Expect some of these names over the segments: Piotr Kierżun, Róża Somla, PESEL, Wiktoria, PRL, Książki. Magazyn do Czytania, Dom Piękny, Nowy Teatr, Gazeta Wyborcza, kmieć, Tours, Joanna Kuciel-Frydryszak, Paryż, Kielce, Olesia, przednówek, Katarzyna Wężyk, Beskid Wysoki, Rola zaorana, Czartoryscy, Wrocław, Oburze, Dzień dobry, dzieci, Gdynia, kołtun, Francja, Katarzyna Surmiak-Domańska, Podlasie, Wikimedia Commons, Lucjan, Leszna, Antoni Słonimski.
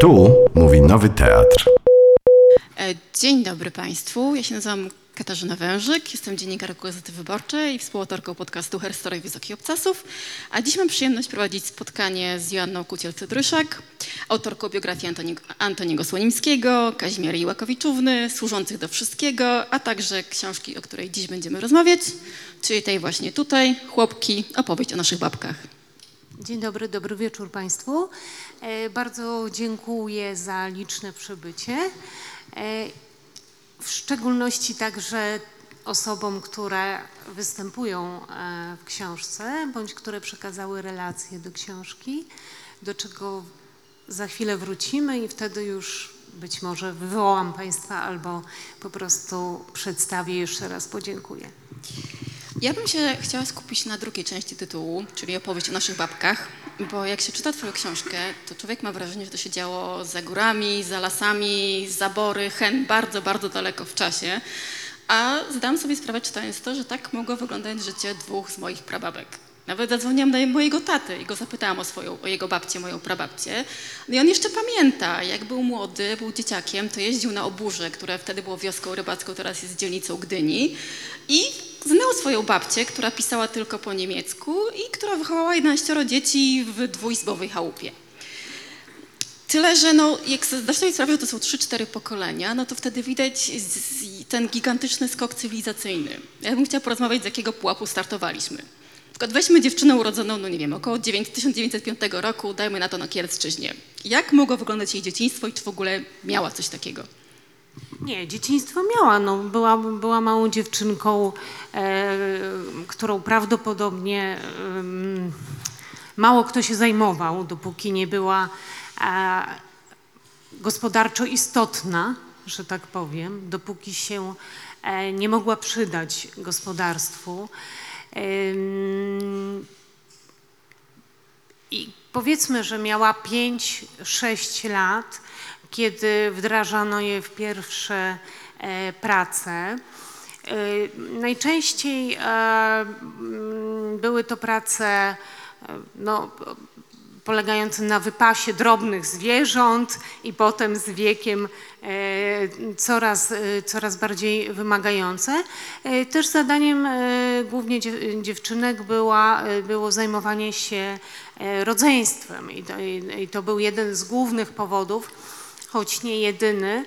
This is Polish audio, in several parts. Tu mówi Nowy Teatr. Dzień dobry Państwu. Ja się nazywam Katarzyna Wężyk, jestem dziennikarką Gazety Wyborczej i współautorką podcastu Herstory Wysokich Obcasów. A dziś mam przyjemność prowadzić spotkanie z Joanną Kuciel-Frydryszak, autorką biografii Antoniego Słonimskiego, Kazimiery Iłłakowiczówny, Służących do Wszystkiego, a także książki, o której dziś będziemy rozmawiać, czyli tej właśnie tutaj, Chłopki, opowieść o naszych babkach. Dzień dobry, dobry wieczór Państwu. Bardzo dziękuję za liczne przybycie. W szczególności także osobom, które występują w książce, bądź które przekazały relacje do książki, do czego za chwilę wrócimy i wtedy już być może wywołam Państwa albo po prostu przedstawię i jeszcze raz podziękuję. Ja bym się chciała skupić na drugiej części tytułu, czyli opowieść o naszych babkach, bo jak się czyta Twoją książkę, to człowiek ma wrażenie, że to się działo za górami, za lasami, zabory, hen, bardzo, bardzo daleko w czasie. A zdałam sobie sprawę, czytając to, że tak mogło wyglądać życie dwóch z moich prababek. Nawet zadzwoniłam do mojego taty i go zapytałam o jego babcię, moją prababcię. I on jeszcze pamięta, jak był młody, był dzieciakiem, to jeździł na Oburze, które wtedy było wioską rybacką, teraz jest dzielnicą Gdyni. I znał swoją babcię, która pisała tylko po niemiecku i która wychowała 11 dzieci w dwuizbowej chałupie. Tyle, że jak zdasz sobie sprawę, że to są 3-4 pokolenia, to wtedy widać ten gigantyczny skok cywilizacyjny. Ja bym chciała porozmawiać, z jakiego pułapu startowaliśmy. Tylko weźmy dziewczynę urodzoną, około 1905 roku, dajmy na to na Kielszczyźnie. Jak mogło wyglądać jej dzieciństwo i czy w ogóle miała coś takiego? Nie, dzieciństwo miała. Była małą dziewczynką, którą prawdopodobnie mało kto się zajmował, dopóki nie była gospodarczo istotna, że tak powiem, dopóki się nie mogła przydać gospodarstwu. I powiedzmy, że miała 5-6 lat, kiedy wdrażano je w pierwsze prace. Najczęściej były to prace polegające na wypasie drobnych zwierząt i potem z wiekiem coraz bardziej wymagające. Też zadaniem głównie dziewczynek było zajmowanie się rodzeństwem i to był jeden z głównych powodów, choć nie jedyny,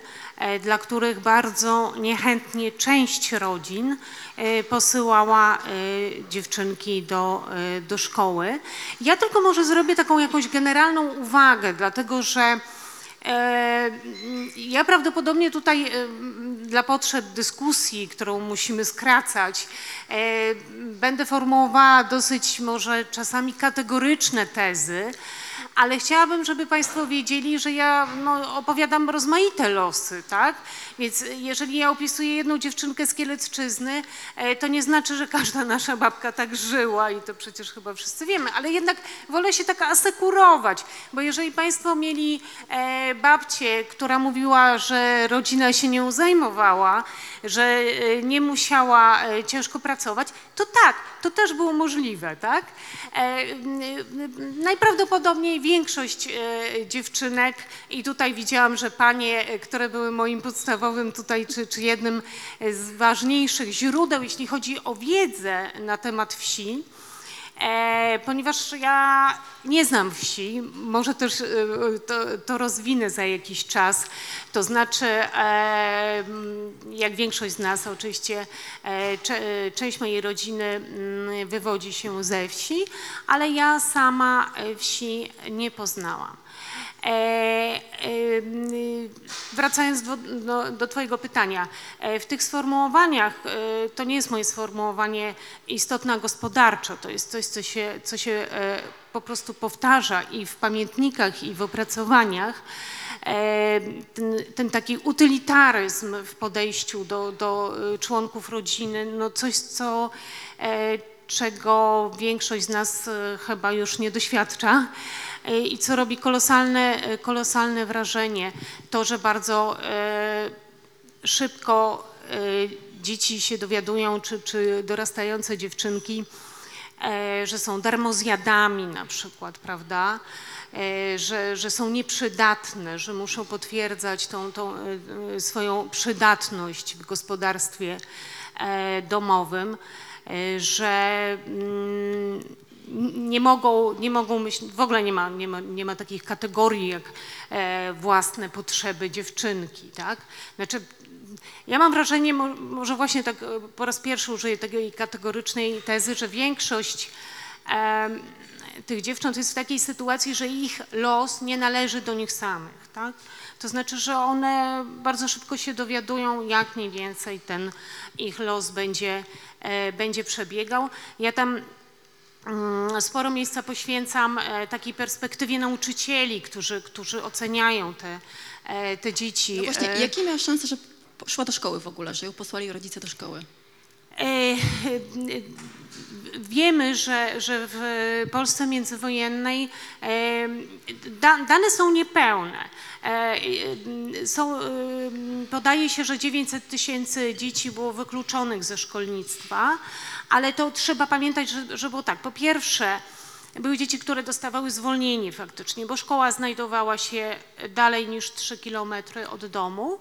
dla których bardzo niechętnie część rodzin posyłała dziewczynki do szkoły. Ja tylko może zrobię taką jakąś generalną uwagę, dlatego że ja prawdopodobnie tutaj dla potrzeb dyskusji, którą musimy skracać, będę formułowała dosyć może czasami kategoryczne tezy, ale chciałabym, żeby Państwo wiedzieli, że ja opowiadam rozmaite losy, tak? Więc jeżeli ja opisuję jedną dziewczynkę z Kielecczyzny, to nie znaczy, że każda nasza babka tak żyła i to przecież chyba wszyscy wiemy, ale jednak wolę się tak asekurować, bo jeżeli Państwo mieli babcię, która mówiła, że rodzina się nią zajmowała, że nie musiała ciężko pracować, to tak, to też było możliwe, tak? Najprawdopodobniej większość dziewczynek, i tutaj widziałam, że panie, które były moim podstawowym tutaj, czy jednym z ważniejszych źródeł, jeśli chodzi o wiedzę na temat wsi, ponieważ ja nie znam wsi, może też to rozwinę za jakiś czas, to znaczy jak większość z nas oczywiście, część mojej rodziny wywodzi się ze wsi, ale ja sama wsi nie poznałam. Wracając do Twojego pytania, w tych sformułowaniach, to nie jest moje sformułowanie istotna gospodarczo, to jest coś, co się po prostu powtarza i w pamiętnikach, i w opracowaniach, ten taki utylitaryzm w podejściu do członków rodziny, coś, czego większość z nas chyba już nie doświadcza i co robi kolosalne wrażenie. To, że bardzo szybko dzieci się dowiadują, czy dorastające dziewczynki że są darmozjadami na przykład, prawda, że są nieprzydatne, że muszą potwierdzać tą swoją przydatność w gospodarstwie domowym, że nie mogą myśleć, w ogóle nie ma takich kategorii jak własne potrzeby dziewczynki, tak? Znaczy, ja mam wrażenie, może właśnie tak po raz pierwszy użyję takiej kategorycznej tezy, że większość tych dziewcząt jest w takiej sytuacji, że ich los nie należy do nich samych, tak? To znaczy, że one bardzo szybko się dowiadują, jak mniej więcej ten ich los będzie przebiegał. Ja tam sporo miejsca poświęcam takiej perspektywie nauczycieli, którzy oceniają te dzieci. No właśnie, jakie miała szanse, że szła do szkoły w ogóle, że ją posłali rodzice do szkoły? Wiemy, że w Polsce międzywojennej dane są niepełne. Podaje się, że 900 000 dzieci było wykluczonych ze szkolnictwa, ale to trzeba pamiętać, że było tak. Po pierwsze, były dzieci, które dostawały zwolnienie faktycznie, bo szkoła znajdowała się dalej niż 3 kilometry od domu,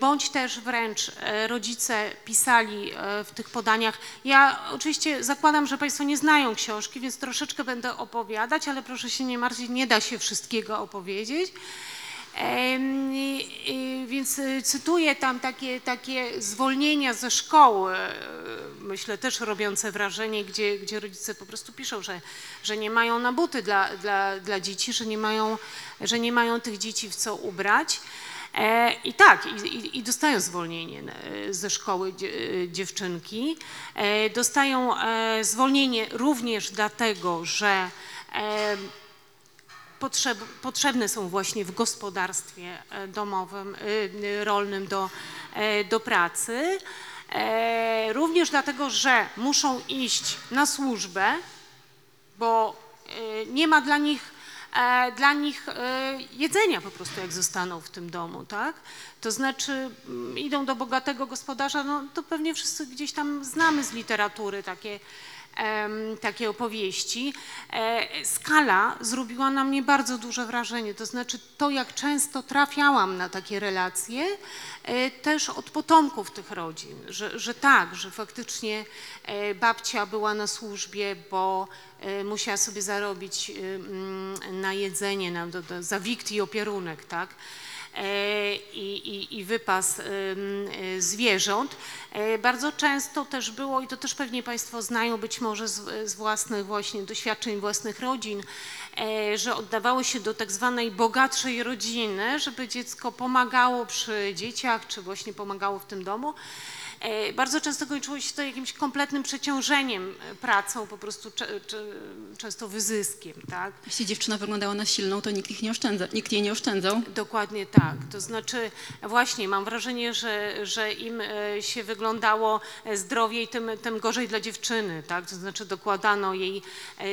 bądź też wręcz rodzice pisali w tych podaniach. Ja oczywiście zakładam, że Państwo nie znają książki, więc troszeczkę będę opowiadać, ale proszę się nie martwić, nie da się wszystkiego opowiedzieć. Więc cytuję tam takie zwolnienia ze szkoły, myślę też robiące wrażenie, gdzie rodzice po prostu piszą, że nie mają na buty dla dzieci, że nie mają tych dzieci w co ubrać. I tak, i dostają zwolnienie ze szkoły dziewczynki. Dostają zwolnienie również dlatego, że potrzebne są właśnie w gospodarstwie domowym, rolnym do pracy. Również dlatego, że muszą iść na służbę, bo nie ma dla nich jedzenia po prostu, jak zostaną w tym domu, tak? To znaczy idą do bogatego gospodarza, no to pewnie wszyscy gdzieś tam znamy z literatury takie opowieści. Skala zrobiła na mnie bardzo duże wrażenie, to znaczy to, jak często trafiałam na takie relacje też od potomków tych rodzin, że faktycznie babcia była na służbie, bo musiała sobie zarobić na jedzenie, za wikt i opierunek, tak? I wypas zwierząt. Bardzo często też było, i to też pewnie Państwo znają być może z własnych właśnie doświadczeń własnych rodzin, że oddawało się do tak zwanej bogatszej rodziny, żeby dziecko pomagało przy dzieciach, czy właśnie pomagało w tym domu. Bardzo często kończyło się to jakimś kompletnym przeciążeniem pracą, po prostu często wyzyskiem, tak? Jeśli dziewczyna wyglądała na silną, to nikt jej nie oszczędzał. Dokładnie tak. To znaczy właśnie mam wrażenie, że im się wyglądało zdrowiej, tym gorzej dla dziewczyny, tak? To znaczy dokładano jej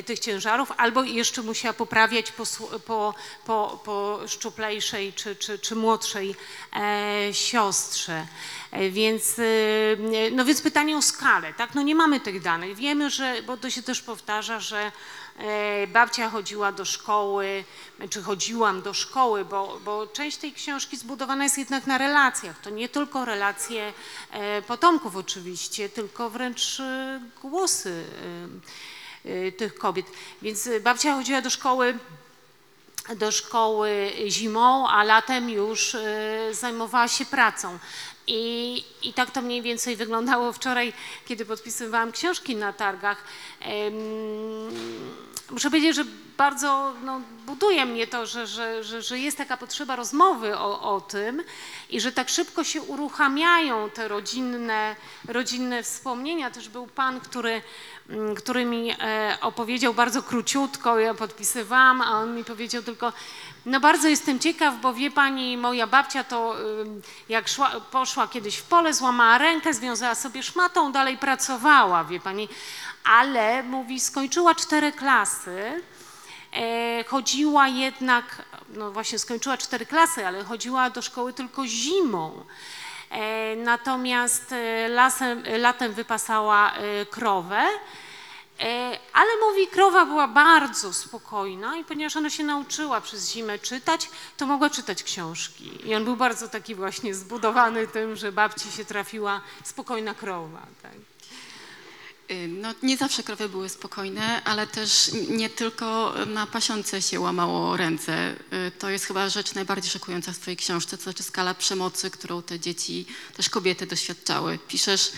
tych ciężarów, albo jeszcze musiała poprawiać po szczuplejszej czy młodszej siostrze. Więc pytanie o skalę, tak? No nie mamy tych danych. Wiemy, bo to się też powtarza, że babcia chodziła do szkoły, czy chodziłam do szkoły, bo część tej książki zbudowana jest jednak na relacjach. To nie tylko relacje potomków oczywiście, tylko wręcz głosy tych kobiet. Więc babcia chodziła do szkoły zimą, a latem już zajmowała się pracą. I tak to mniej więcej wyglądało wczoraj, kiedy podpisywałam książki na targach. Muszę powiedzieć, że bardzo buduje mnie to, że jest taka potrzeba rozmowy o tym i że tak szybko się uruchamiają te rodzinne wspomnienia. Też był pan, który mi opowiedział bardzo króciutko, ja podpisywałam, a on mi powiedział tylko, no bardzo jestem ciekaw, bo wie pani, moja babcia to jak poszła kiedyś w pole, złamała rękę, związała sobie szmatą, dalej pracowała, wie pani, ale mówi, skończyła 4 klasy, chodziła jednak, no właśnie skończyła 4 klasy, ale chodziła do szkoły tylko zimą. Natomiast latem wypasała krowę Ale mówi, krowa była bardzo spokojna i ponieważ ona się nauczyła przez zimę czytać, to mogła czytać książki. I on był bardzo taki właśnie zbudowany tym, że babci się trafiła spokojna krowa. Tak. No, nie zawsze krowy były spokojne, ale też nie tylko na pasiące się łamało ręce. To jest chyba rzecz najbardziej szokująca w twojej książce, to znaczy skala przemocy, którą te dzieci, też kobiety doświadczały. Piszesz,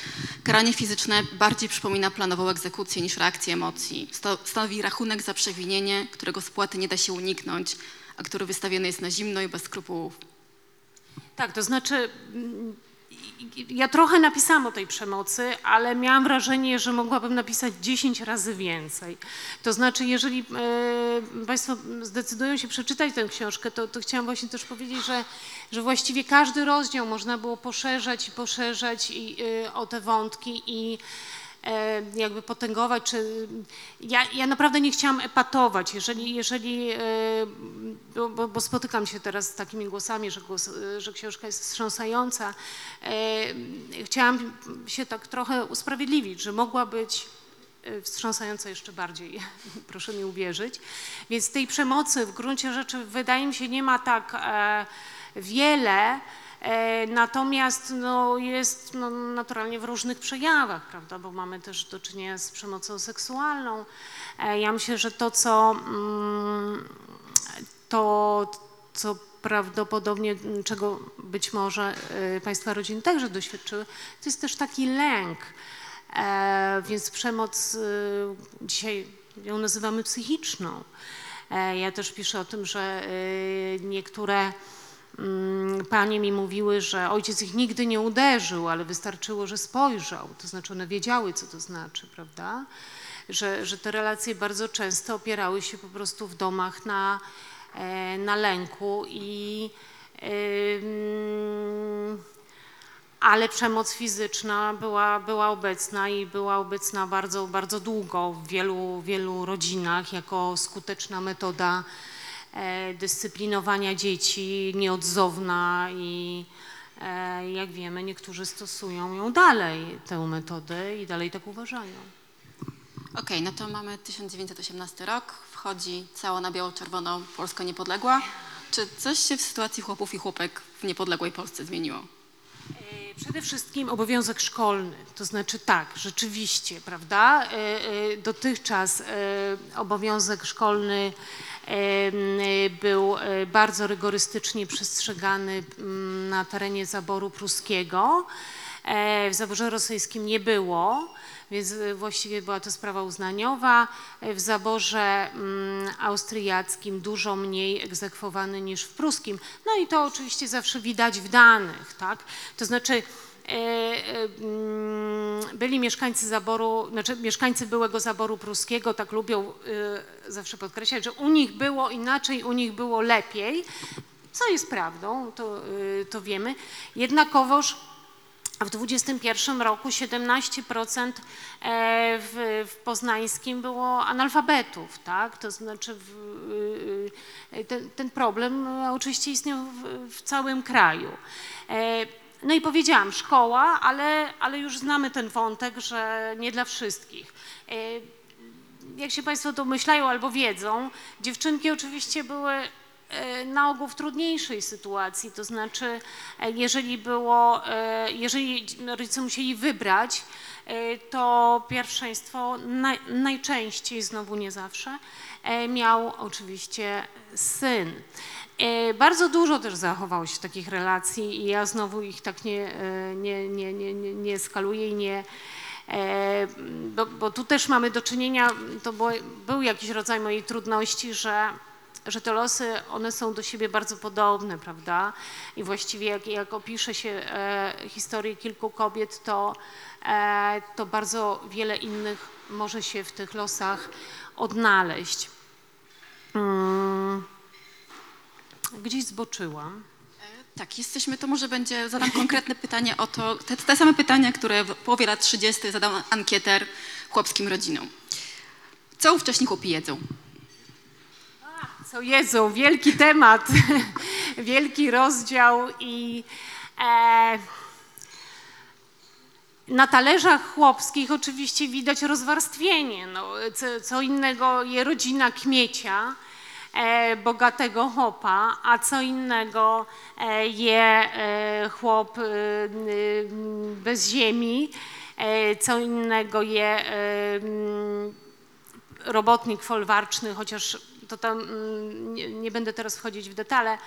karanie fizyczne bardziej przypomina planową egzekucję niż reakcję emocji. Stanowi rachunek za przewinienie, którego spłaty nie da się uniknąć, a który wystawiony jest na zimno i bez skrupułów. Tak, to znaczy... Ja trochę napisałam o tej przemocy, ale miałam wrażenie, że mogłabym napisać 10 razy więcej. To znaczy, jeżeli Państwo zdecydują się przeczytać tę książkę, to chciałam właśnie też powiedzieć, że właściwie każdy rozdział można było poszerzać o te wątki i jakby potęgować. Ja naprawdę nie chciałam epatować, bo spotykam się teraz z takimi głosami, że książka jest wstrząsająca. Chciałam się tak trochę usprawiedliwić, że mogła być wstrząsająca jeszcze bardziej, proszę mi uwierzyć. Więc tej przemocy w gruncie rzeczy wydaje mi się nie ma tak wiele. Natomiast jest naturalnie w różnych przejawach, prawda, bo mamy też do czynienia z przemocą seksualną. Ja myślę, że to, co prawdopodobnie, czego być może Państwa rodziny także doświadczyły, to jest też taki lęk, więc przemoc, dzisiaj ją nazywamy psychiczną. Ja też piszę o tym, że niektóre panie mi mówiły, że ojciec ich nigdy nie uderzył, ale wystarczyło, że spojrzał, to znaczy one wiedziały, co to znaczy, prawda, że te relacje bardzo często opierały się po prostu w domach na lęku ale przemoc fizyczna była obecna i była obecna bardzo, bardzo długo w wielu rodzinach jako skuteczna metoda dyscyplinowania dzieci, nieodzowna i jak wiemy, niektórzy stosują ją dalej, tę metodę i dalej tak uważają. Okej, no to mamy 1918 rok, wchodzi cała na biało-czerwono Polska niepodległa. Czy coś się w sytuacji chłopów i chłopek w niepodległej Polsce zmieniło? Przede wszystkim obowiązek szkolny, to znaczy tak, rzeczywiście, prawda, dotychczas obowiązek szkolny był bardzo rygorystycznie przestrzegany na terenie zaboru pruskiego, w zaborze rosyjskim nie było, więc właściwie była to sprawa uznaniowa. W zaborze austriackim dużo mniej egzekwowany niż w pruskim. No i to oczywiście zawsze widać w danych, tak? To znaczy byli mieszkańcy zaboru, znaczy mieszkańcy byłego zaboru pruskiego, tak lubią zawsze podkreślać, że u nich było inaczej, u nich było lepiej, co jest prawdą, to wiemy. Jednakowoż w 21 roku 17% w poznańskim było analfabetów, tak? To znaczy ten problem oczywiście istniał w całym kraju. No i powiedziałam, szkoła, ale już znamy ten wątek, że nie dla wszystkich. Jak się Państwo domyślają albo wiedzą, dziewczynki oczywiście były na ogół w trudniejszej sytuacji, to znaczy jeżeli rodzice musieli wybrać, to pierwszeństwo najczęściej, znowu nie zawsze, miał oczywiście syn. Bardzo dużo też zachowało się takich relacji i ja znowu ich tak nie skaluję i nie... Bo tu też mamy do czynienia, to był jakiś rodzaj mojej trudności, że te losy, one są do siebie bardzo podobne, prawda? I właściwie jak opisze się historię kilku kobiet, to bardzo wiele innych może się w tych losach odnaleźć. Gdzieś zboczyłam. Tak, jesteśmy, to może będzie, zadam konkretne pytanie o to, te same pytania, które w połowie lat 30. zadał ankieter chłopskim rodzinom. Co ówcześni chłopi jedzą? Co jedzą? Wielki temat, wielki rozdział i Na talerzach chłopskich oczywiście widać rozwarstwienie, no, co innego je rodzina Kmiecia, bogatego chłopa, a co innego je chłop bez ziemi, co innego je robotnik folwarczny, chociaż to tam nie będę teraz wchodzić w detale,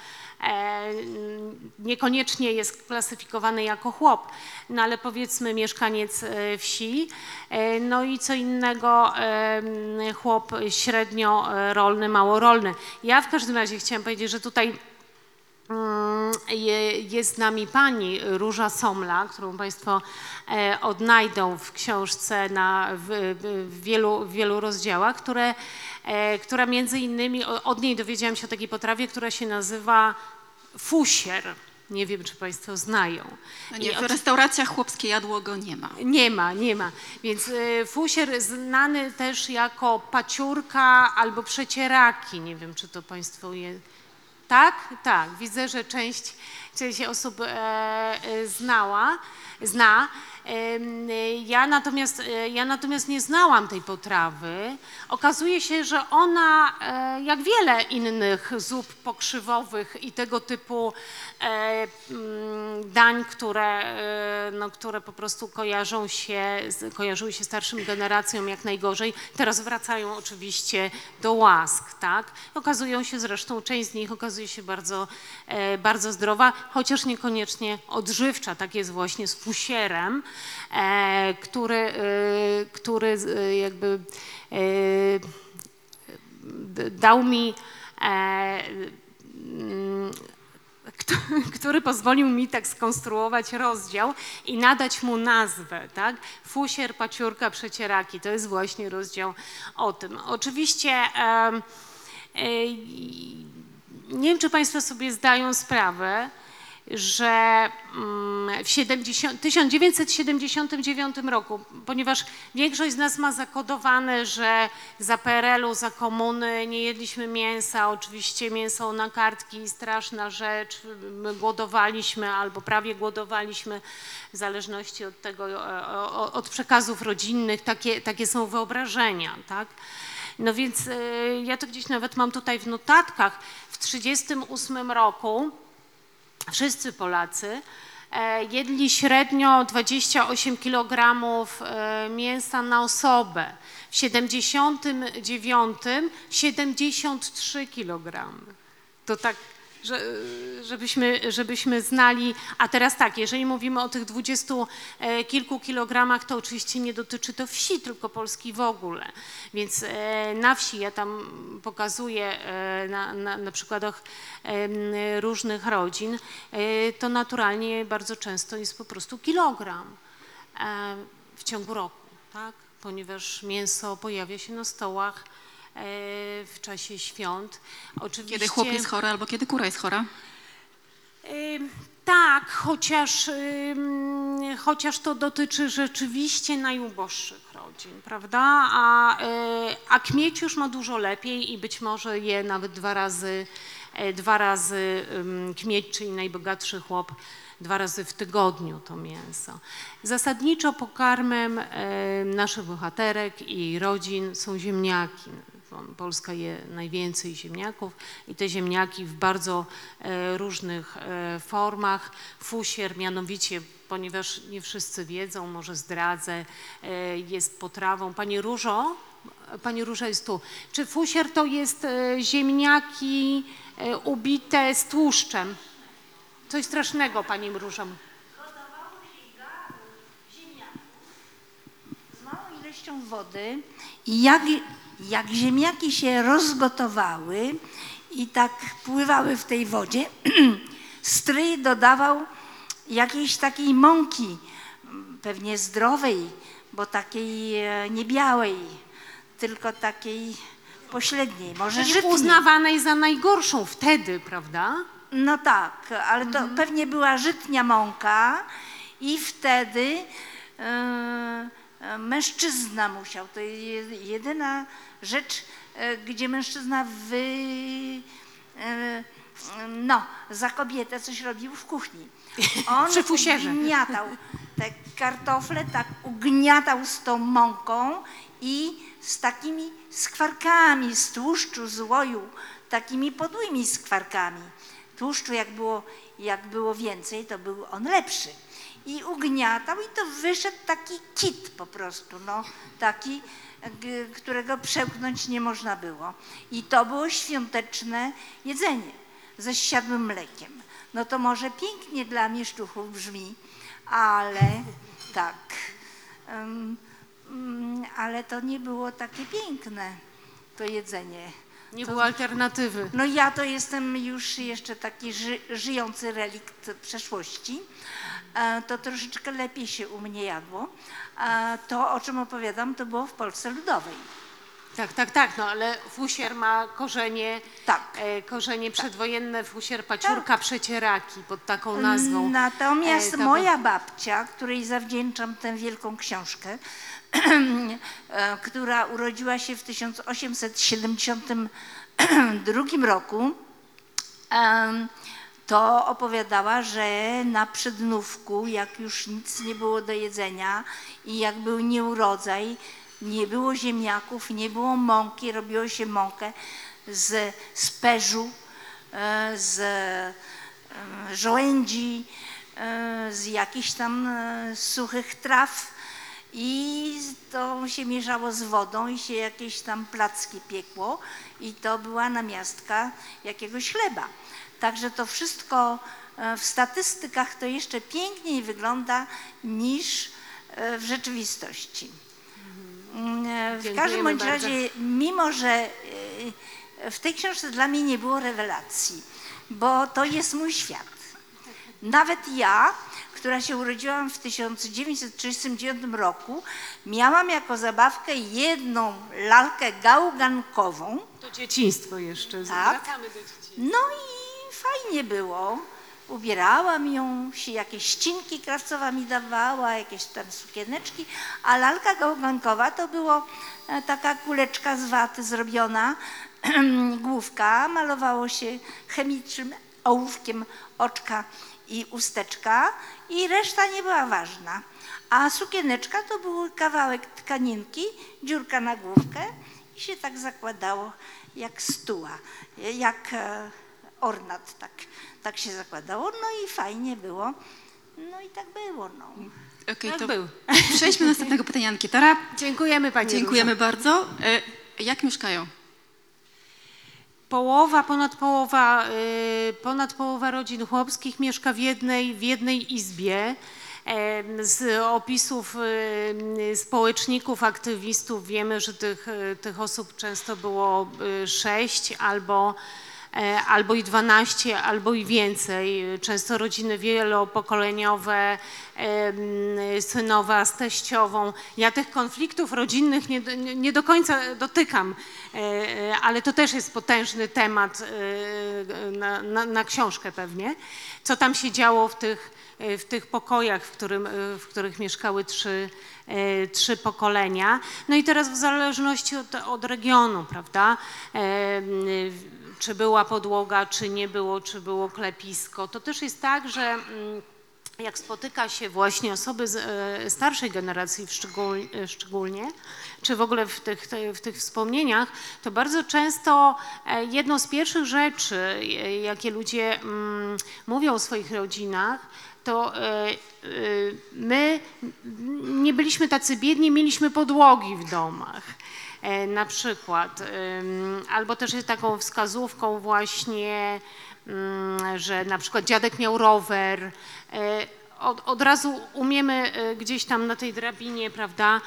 niekoniecznie jest klasyfikowany jako chłop, no ale powiedzmy mieszkaniec wsi, no i co innego chłop średnio rolny, mało rolny. Ja w każdym razie chciałam powiedzieć, że tutaj jest z nami pani Róża Somla, którą Państwo odnajdą w książce w wielu rozdziałach, która między innymi, od niej dowiedziałam się o takiej potrawie, która się nazywa fusier. Nie wiem, czy Państwo znają. No nie, w restauracjach chłopskie jadło go nie ma. Nie ma. Więc fusier znany też jako paciórka albo przecieraki. Nie wiem, czy to Państwo je... Tak, widzę, że część osób zna. Ja natomiast nie znałam tej potrawy. Okazuje się, że ona, jak wiele innych zup pokrzywowych i tego typu dań, które po prostu kojarzyły się starszym generacjom jak najgorzej, teraz wracają oczywiście do łask, tak? Okazują się zresztą, część z nich okazuje się bardzo zdrowa, chociaż niekoniecznie odżywcza, tak jest właśnie z fusierem, który jakby dał mi, który pozwolił mi tak skonstruować rozdział i nadać mu nazwę, tak? Fusier, paciórka, przecieraki, to jest właśnie rozdział o tym. Oczywiście nie wiem, czy Państwo sobie zdają sprawę, że w 1979 roku, ponieważ większość z nas ma zakodowane, że za PRL-u, za komuny nie jedliśmy mięsa, oczywiście mięso na kartki, straszna rzecz, głodowaliśmy albo prawie głodowaliśmy, w zależności od tego, od przekazów rodzinnych, takie są wyobrażenia, tak? No więc ja to gdzieś nawet mam tutaj w notatkach, w 1938 roku wszyscy Polacy jedli średnio 28 kg mięsa na osobę. W 1979 73 kg. To tak, żebyśmy znali. A teraz tak, jeżeli mówimy o tych 20 kilku kilogramach, to oczywiście nie dotyczy to wsi, tylko Polski w ogóle. Więc na wsi, ja tam pokazuję na przykładach różnych rodzin, to naturalnie bardzo często jest po prostu kilogram w ciągu roku, tak? Ponieważ mięso pojawia się na stołach w czasie świąt. Oczywiście, kiedy chłop jest chory albo kiedy kura jest chora? Tak, chociaż to dotyczy rzeczywiście najuboższych rodzin, prawda? A Kmieć już ma dużo lepiej i być może je nawet dwa razy Kmieć, czyli najbogatszy chłop, dwa razy w tygodniu to mięso. Zasadniczo pokarmem naszych bohaterek i rodzin są ziemniaki. Polska je najwięcej ziemniaków i te ziemniaki w bardzo różnych formach. Fusier mianowicie, ponieważ nie wszyscy wiedzą, może zdradzę, jest potrawą. Pani Różo, Pani Róża jest tu. Czy fusier to jest ziemniaki ubite z tłuszczem? Coś strasznego, Pani Różo. Gotowało się garów ziemniaków z małą ilością wody i jak ziemniaki się rozgotowały i tak pływały w tej wodzie, stryj dodawał jakiejś takiej mąki, pewnie zdrowej, bo takiej nie białej, tylko takiej pośredniej, może żytniej. Uznawanej za najgorszą wtedy, prawda? No tak, ale to pewnie była żytnia mąka i wtedy mężczyzna musiał. To jedyna rzecz, gdzie mężczyzna za kobietę coś robił w kuchni. On ugniatał te kartofle, tak ugniatał z tą mąką i z takimi skwarkami z tłuszczu, z łoju, takimi podłymi skwarkami. Tłuszczu jak było więcej, to był on lepszy. I ugniatał i to wyszedł taki kit po prostu, no, taki, którego przełknąć nie można było. I to było świąteczne jedzenie ze zsiadłym mlekiem. No to może pięknie dla mieszczuchów brzmi, ale tak, ale to nie było takie piękne to jedzenie. Nie było alternatywy. No ja to jestem już jeszcze taki żyjący relikt przeszłości. To troszeczkę lepiej się u mnie jadło. To, o czym opowiadam, to było w Polsce Ludowej. Tak, no ale fusier ma korzenie, korzenie przedwojenne, fusier, paciórka, przecieraki pod taką nazwą. Natomiast moja babcia, której zawdzięczam tę wielką książkę, która urodziła się w 1872 roku, to opowiadała, że na przednówku, jak już nic nie było do jedzenia i jak był nieurodzaj, nie było ziemniaków, nie było mąki, robiło się mąkę z perzu, z żołędzi, z jakichś tam suchych traw i to się mieszało z wodą i się jakieś tam placki piekło i to była namiastka jakiegoś chleba. Także to wszystko w statystykach to jeszcze piękniej wygląda niż w rzeczywistości. W każdym bądź razie, mimo że w tej książce dla mnie nie było rewelacji, bo to jest mój świat. Nawet ja, która się urodziłam w 1939 roku, miałam jako zabawkę jedną lalkę gałgankową. To dzieciństwo jeszcze. Tak. No i fajnie było. Ubierałam ją, jakieś ścinki krawcowa mi dawała, jakieś tam sukieneczki, a lalka gałgankowa to było taka kuleczka z waty zrobiona, główka, malowało się chemicznym ołówkiem oczka i usteczka i reszta nie była ważna. A sukieneczka to był kawałek tkaninki, dziurka na główkę i się tak zakładało jak stuła, jak ornat, tak się zakładało, no i fajnie było, no i tak było, no. Okej, tak to był. Przejdźmy do następnego pytania, Ankietara. Dziękujemy pani. Dziękujemy Różo. Bardzo. Jak mieszkają? Ponad połowa rodzin chłopskich mieszka w jednej izbie. Z opisów społeczników, aktywistów wiemy, że tych osób często było 6 albo i 12, albo i więcej. Często rodziny wielopokoleniowe, synowa z teściową. Ja tych konfliktów rodzinnych nie do końca dotykam, ale to też jest potężny temat na książkę pewnie. Co tam się działo w tych pokojach, w których mieszkały trzy pokolenia. No i teraz w zależności od regionu, prawda? Czy była podłoga, czy nie było, czy było klepisko. To też jest tak, że jak spotyka się właśnie osoby z starszej generacji szczególnie, czy w ogóle w tych wspomnieniach, to bardzo często jedną z pierwszych rzeczy, jakie ludzie mówią o swoich rodzinach, to my nie byliśmy tacy biedni, mieliśmy podłogi w domach. Na przykład, albo też jest taką wskazówką właśnie, że na przykład dziadek miał rower, od razu umiemy gdzieś tam na tej drabinie, prawda,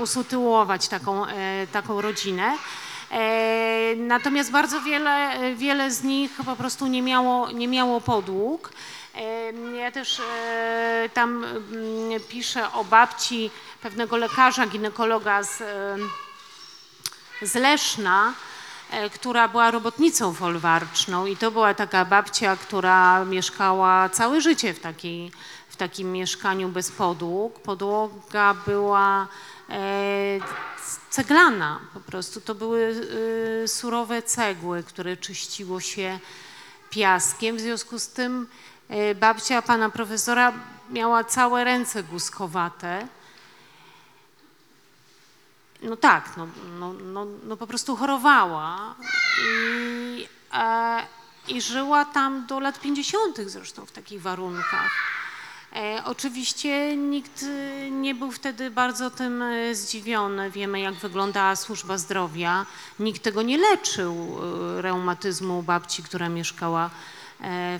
usytuować taką rodzinę. Natomiast bardzo wiele z nich po prostu nie miało podłóg. Ja też tam piszę o babci pewnego lekarza, ginekologa z Leszna, która była robotnicą folwarczną i to była taka babcia, która mieszkała całe życie w takim mieszkaniu bez podłóg. Podłoga była ceglana po prostu. To były surowe cegły, które czyściło się piaskiem. W związku z tym babcia pana profesora miała całe ręce guskowate. No tak, no po prostu chorowała i żyła tam do lat 50. zresztą w takich warunkach. Oczywiście nikt nie był wtedy bardzo tym zdziwiony. Wiemy, jak wyglądała służba zdrowia. Nikt tego nie leczył, reumatyzmu babci, która mieszkała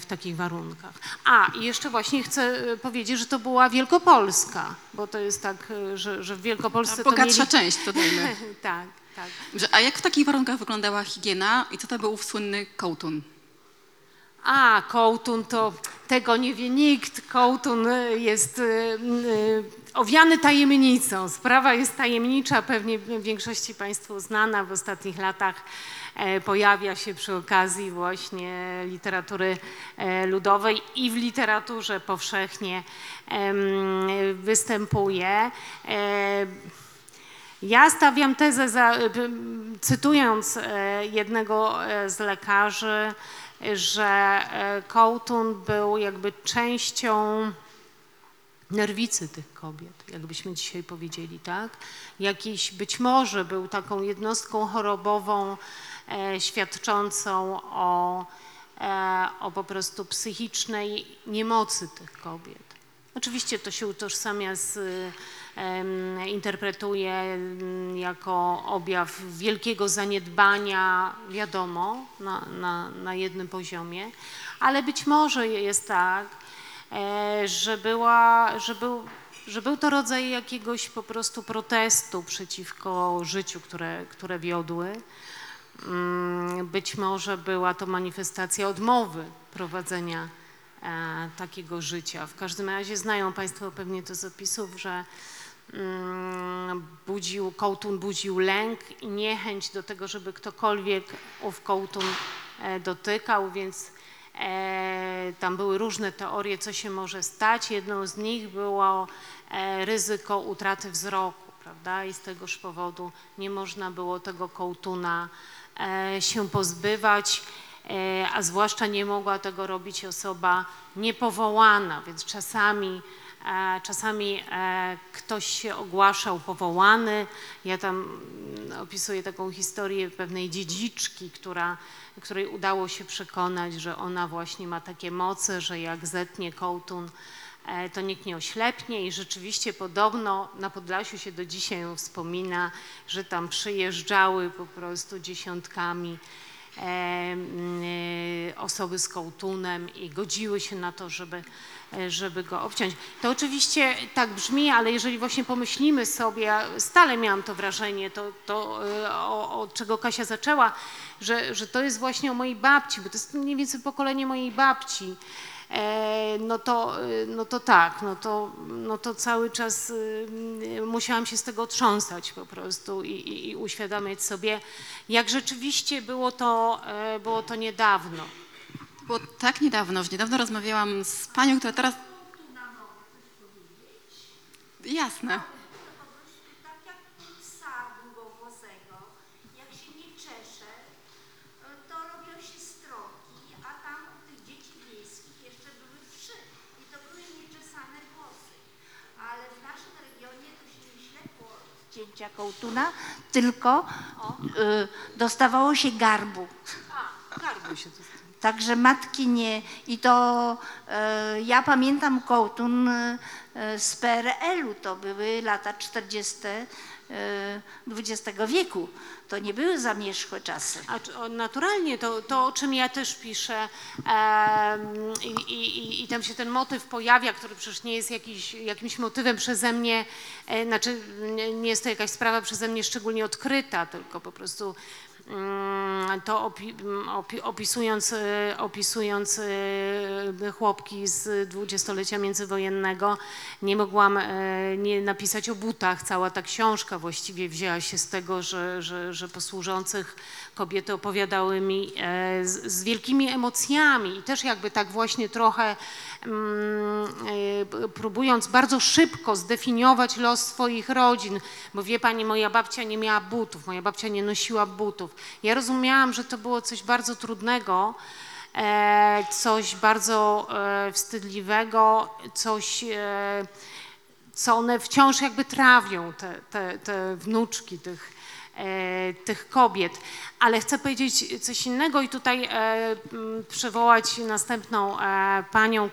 w takich warunkach. A i jeszcze właśnie chcę powiedzieć, że to była Wielkopolska, bo to jest tak, że w Wielkopolsce to bogatsza część, to dajmy. Tak, tak. A jak w takich warunkach wyglądała higiena i co to był słynny kołtun? A, kołtun to tego nie wie nikt. Kołtun jest owiany tajemnicą. Sprawa jest tajemnicza, pewnie w większości Państwu znana. W ostatnich latach pojawia się przy okazji właśnie literatury ludowej i w literaturze powszechnie występuje. Ja stawiam tezę, cytując jednego z lekarzy, że kołtun był jakby częścią nerwicy tych kobiet, jakbyśmy dzisiaj powiedzieli, tak? Jakiś być może był taką jednostką chorobową, świadczącą o po prostu psychicznej niemocy tych kobiet. Oczywiście to się utożsamia, interpretuje jako objaw wielkiego zaniedbania, wiadomo, na jednym poziomie, ale być może jest tak, że był to rodzaj jakiegoś po prostu protestu przeciwko życiu, które wiodły. Być może była to manifestacja odmowy prowadzenia takiego życia. W każdym razie znają Państwo pewnie to z opisów, że kołtun budził lęk i niechęć do tego, żeby ktokolwiek ów kołtun dotykał, więc tam były różne teorie, co się może stać. Jedną z nich było ryzyko utraty wzroku, prawda? I z tegoż powodu nie można było tego kołtuna się pozbywać, a zwłaszcza nie mogła tego robić osoba niepowołana, więc czasami ktoś się ogłaszał powołany. Ja tam opisuję taką historię pewnej dziedziczki, której udało się przekonać, że ona właśnie ma takie moce, że jak zetnie kołtun, to nikt nie oślepnie, i rzeczywiście podobno na Podlasiu się do dzisiaj ją wspomina, że tam przyjeżdżały po prostu dziesiątkami osoby z kołtunem i godziły się na to, żeby go obciąć. To oczywiście tak brzmi, ale jeżeli właśnie pomyślimy sobie, ja stale miałam to wrażenie, od czego Kasia zaczęła, że to jest właśnie o mojej babci, bo to jest mniej więcej pokolenie mojej babci, no to cały czas musiałam się z tego otrząsać po prostu i uświadamiać sobie, jak rzeczywiście było to niedawno. Było tak niedawno, że niedawno rozmawiałam z panią, która teraz... Jasne. Kołtuna, tylko dostawało się garbu. Garbu się dostawało. Także matki nie. I to ja pamiętam kołtun z PRL-u, to były lata 40. XX wieku. To nie były zamierzchłe czasy. A naturalnie to, o czym ja też piszę, i tam się ten motyw pojawia, który przecież nie jest jakimś motywem przeze mnie, znaczy nie jest to jakaś sprawa przeze mnie szczególnie odkryta, tylko po prostu to opisując Chłopki z dwudziestolecia międzywojennego, nie mogłam nie napisać o butach. Cała ta książka właściwie wzięła się z tego, że po służących kobiety opowiadały mi z wielkimi emocjami i też jakby tak właśnie trochę próbując bardzo szybko zdefiniować los swoich rodzin, bo wie pani, moja babcia nie miała butów, moja babcia nie nosiła butów. Ja rozumiałam, że to było coś bardzo trudnego, coś bardzo wstydliwego, coś, co one wciąż jakby trawią, te wnuczki tych kobiet. Ale chcę powiedzieć coś innego i tutaj przywołać następną panią,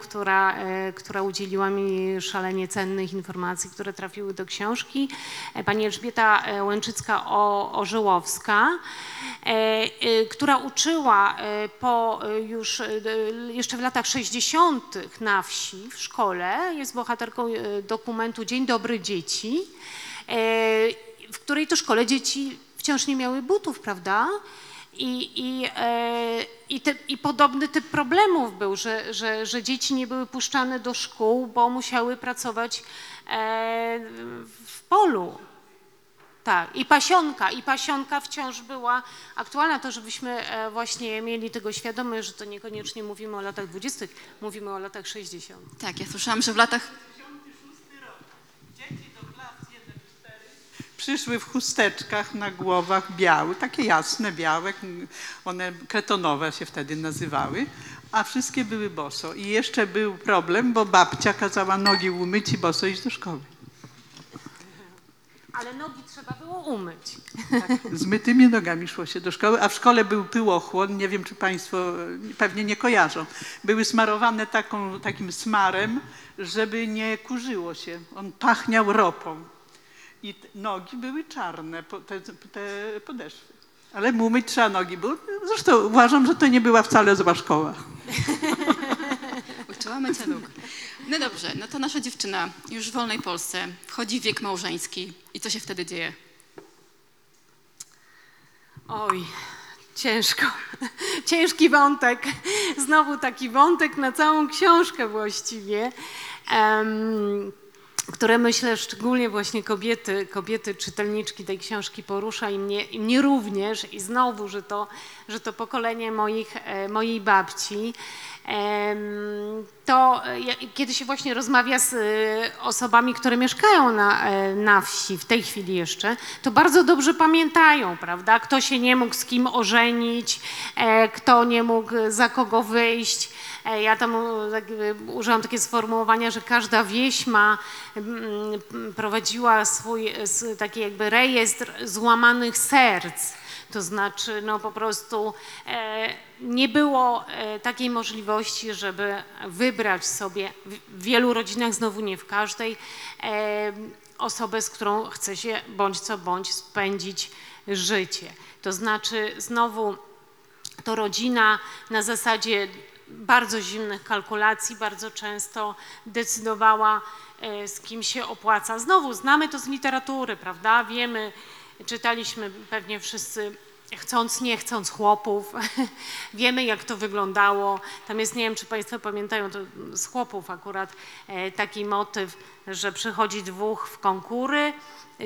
która udzieliła mi szalenie cennych informacji, które trafiły do książki, pani Elżbieta Łęczycka-Orzyłowska, która uczyła jeszcze w latach 60. na wsi w szkole, jest bohaterką dokumentu Dzień dobry, dzieci, w której to szkole dzieci wciąż nie miały butów, prawda? I podobny typ problemów był, że dzieci nie były puszczane do szkół, bo musiały pracować w polu. Tak, i pasionka wciąż była aktualna. To, żebyśmy właśnie mieli tego świadomość, że to niekoniecznie mówimy o latach 20., mówimy o latach 60. Tak, ja słyszałam, że w latach... Przyszły w chusteczkach na głowach białych, takie jasne, białe, one kretonowe się wtedy nazywały, a wszystkie były boso. I jeszcze był problem, bo babcia kazała nogi umyć i boso iść do szkoły. Ale nogi trzeba było umyć. Tak, zmytymi nogami szło się do szkoły, a w szkole był pyłochłon, nie wiem czy państwo pewnie nie kojarzą. Były smarowane takim smarem, żeby nie kurzyło się. On pachniał ropą. I nogi były czarne, te podeszwy. Ale umyć trzeba nogi, bo zresztą uważam, że to nie była wcale zła szkoła. Uczyła mycia nóg. No dobrze, no to nasza dziewczyna już w wolnej Polsce wchodzi w wiek małżeński. I co się wtedy dzieje? Oj, ciężko. Ciężki wątek. Znowu taki wątek na całą książkę właściwie. Które myślę szczególnie właśnie kobiety czytelniczki tej książki porusza i mnie również i znowu, że to pokolenie mojej babci. To kiedy się właśnie rozmawia z osobami, które mieszkają na wsi w tej chwili jeszcze, to bardzo dobrze pamiętają, prawda, kto się nie mógł z kim ożenić, kto nie mógł za kogo wyjść. Ja tam użyłam takie sformułowania, że każda wieś prowadziła swój taki jakby rejestr złamanych serc. To znaczy, no po prostu nie było takiej możliwości, żeby wybrać sobie w wielu rodzinach, znowu nie w każdej, osobę, z którą chce się bądź co bądź spędzić życie. To znaczy, znowu to rodzina na zasadzie bardzo zimnych kalkulacji bardzo często decydowała, z kim się opłaca. Znowu znamy to z literatury, prawda? Wiemy, czytaliśmy pewnie wszyscy chcąc, nie chcąc Chłopów. Wiemy, jak to wyglądało. Tam jest, nie wiem, czy państwo pamiętają, to z Chłopów akurat taki motyw, że przychodzi dwóch w konkury.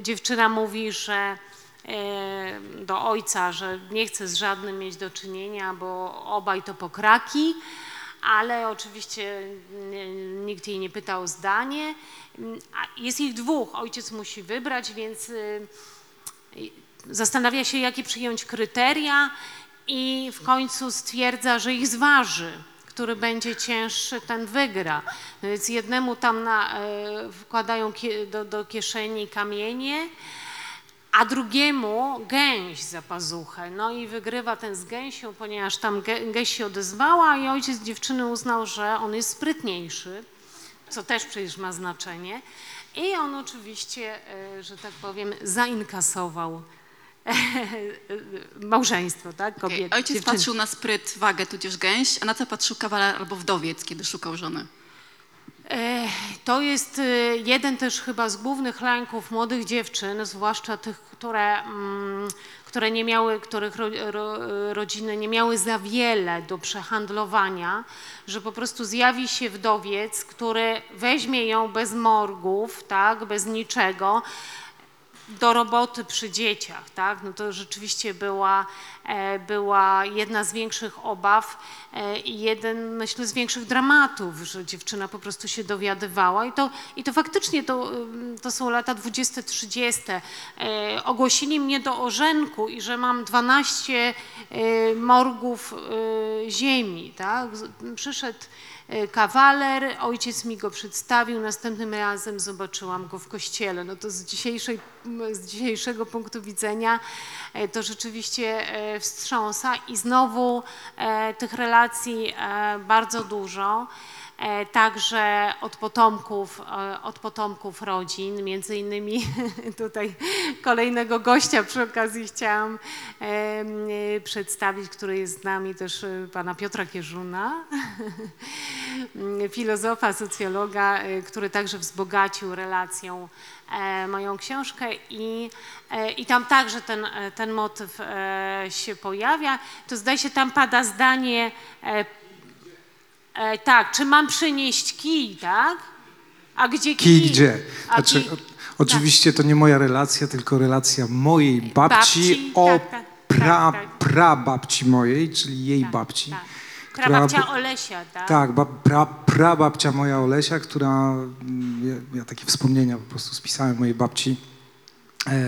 Dziewczyna mówi, że do ojca, że nie chce z żadnym mieć do czynienia, bo obaj to pokraki. Ale oczywiście nikt jej nie pytał o zdanie. Jest ich dwóch, ojciec musi wybrać, więc zastanawia się, jakie przyjąć kryteria i w końcu stwierdza, że ich zważy, który będzie cięższy, ten wygra. Więc jednemu tam wkładają do kieszeni kamienie, a drugiemu gęś za pazuchę. No i wygrywa ten z gęsią, ponieważ tam gęś się odezwała i ojciec dziewczyny uznał, że on jest sprytniejszy, co też przecież ma znaczenie. I on oczywiście, że tak powiem, zainkasował małżeństwo, tak? Kobiety, okay. Ojciec dziewczyny. Patrzył na spryt, wagę, tudzież gęś, a na co patrzył kawaler albo wdowiec, kiedy szukał żony? To jest jeden też chyba z głównych lęków młodych dziewczyn, zwłaszcza tych, które nie miały, których rodziny nie miały za wiele do przehandlowania, że po prostu zjawi się wdowiec, który weźmie ją bez morgów, tak, bez niczego, do roboty przy dzieciach, tak? No to rzeczywiście była jedna z większych obaw i jeden, myślę, z większych dramatów, że dziewczyna po prostu się dowiadywała i to faktycznie to są lata 20-30. Ogłosili mnie do orzenku i że mam 12 morgów ziemi, tak? Przyszedł kawaler, ojciec mi go przedstawił, następnym razem zobaczyłam go w kościele. No to z dzisiejszego punktu widzenia to rzeczywiście wstrząsa i znowu tych relacji bardzo dużo, także od potomków rodzin, między innymi tutaj kolejnego gościa przy okazji chciałam przedstawić, który jest z nami też, pana Piotra Kierżuna, filozofa, socjologa, który także wzbogacił relacją moją książkę i tam także ten motyw się pojawia. To zdaje się, tam pada zdanie, tak, czy mam przynieść kij, tak? A gdzie kij? Kij gdzie? Znaczy, oczywiście tak. To nie moja relacja, tylko relacja mojej babci o prababci mojej, czyli jej babci. Tak. Prababcia Olesia, tak? Tak, prababcia moja Olesia, która, ja takie wspomnienia po prostu spisałem mojej babci,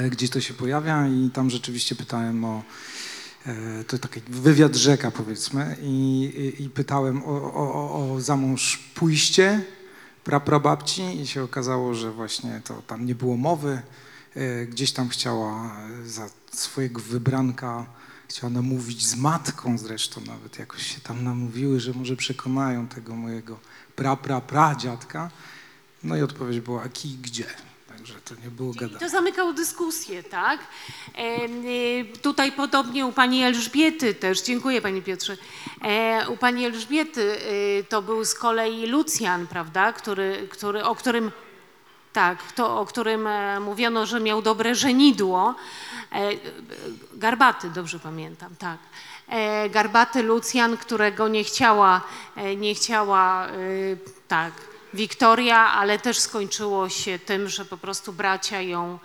gdzie to się pojawia i tam rzeczywiście pytałem o, to taki wywiad rzeka, powiedzmy, i pytałem o zamąż pójście prababci i się okazało, że właśnie to tam nie było mowy, gdzieś tam chciała za swojego wybranka, chciała namówić z matką zresztą nawet, jakoś się tam namówiły, że może przekonają tego mojego pradziadka. No i odpowiedź była, a kij gdzie? Także to nie było gadane. I to zamykało dyskusję, tak? Tutaj podobnie u pani Elżbiety też, dziękuję pani Piotrze, u pani Elżbiety to był z kolei Lucjan, prawda, o którym... Tak, to o którym mówiono, że miał dobre żenidło, garbaty, dobrze pamiętam, tak. Garbaty Lucjan, którego nie chciała, tak, Wiktoria, ale też skończyło się tym, że po prostu bracia ją,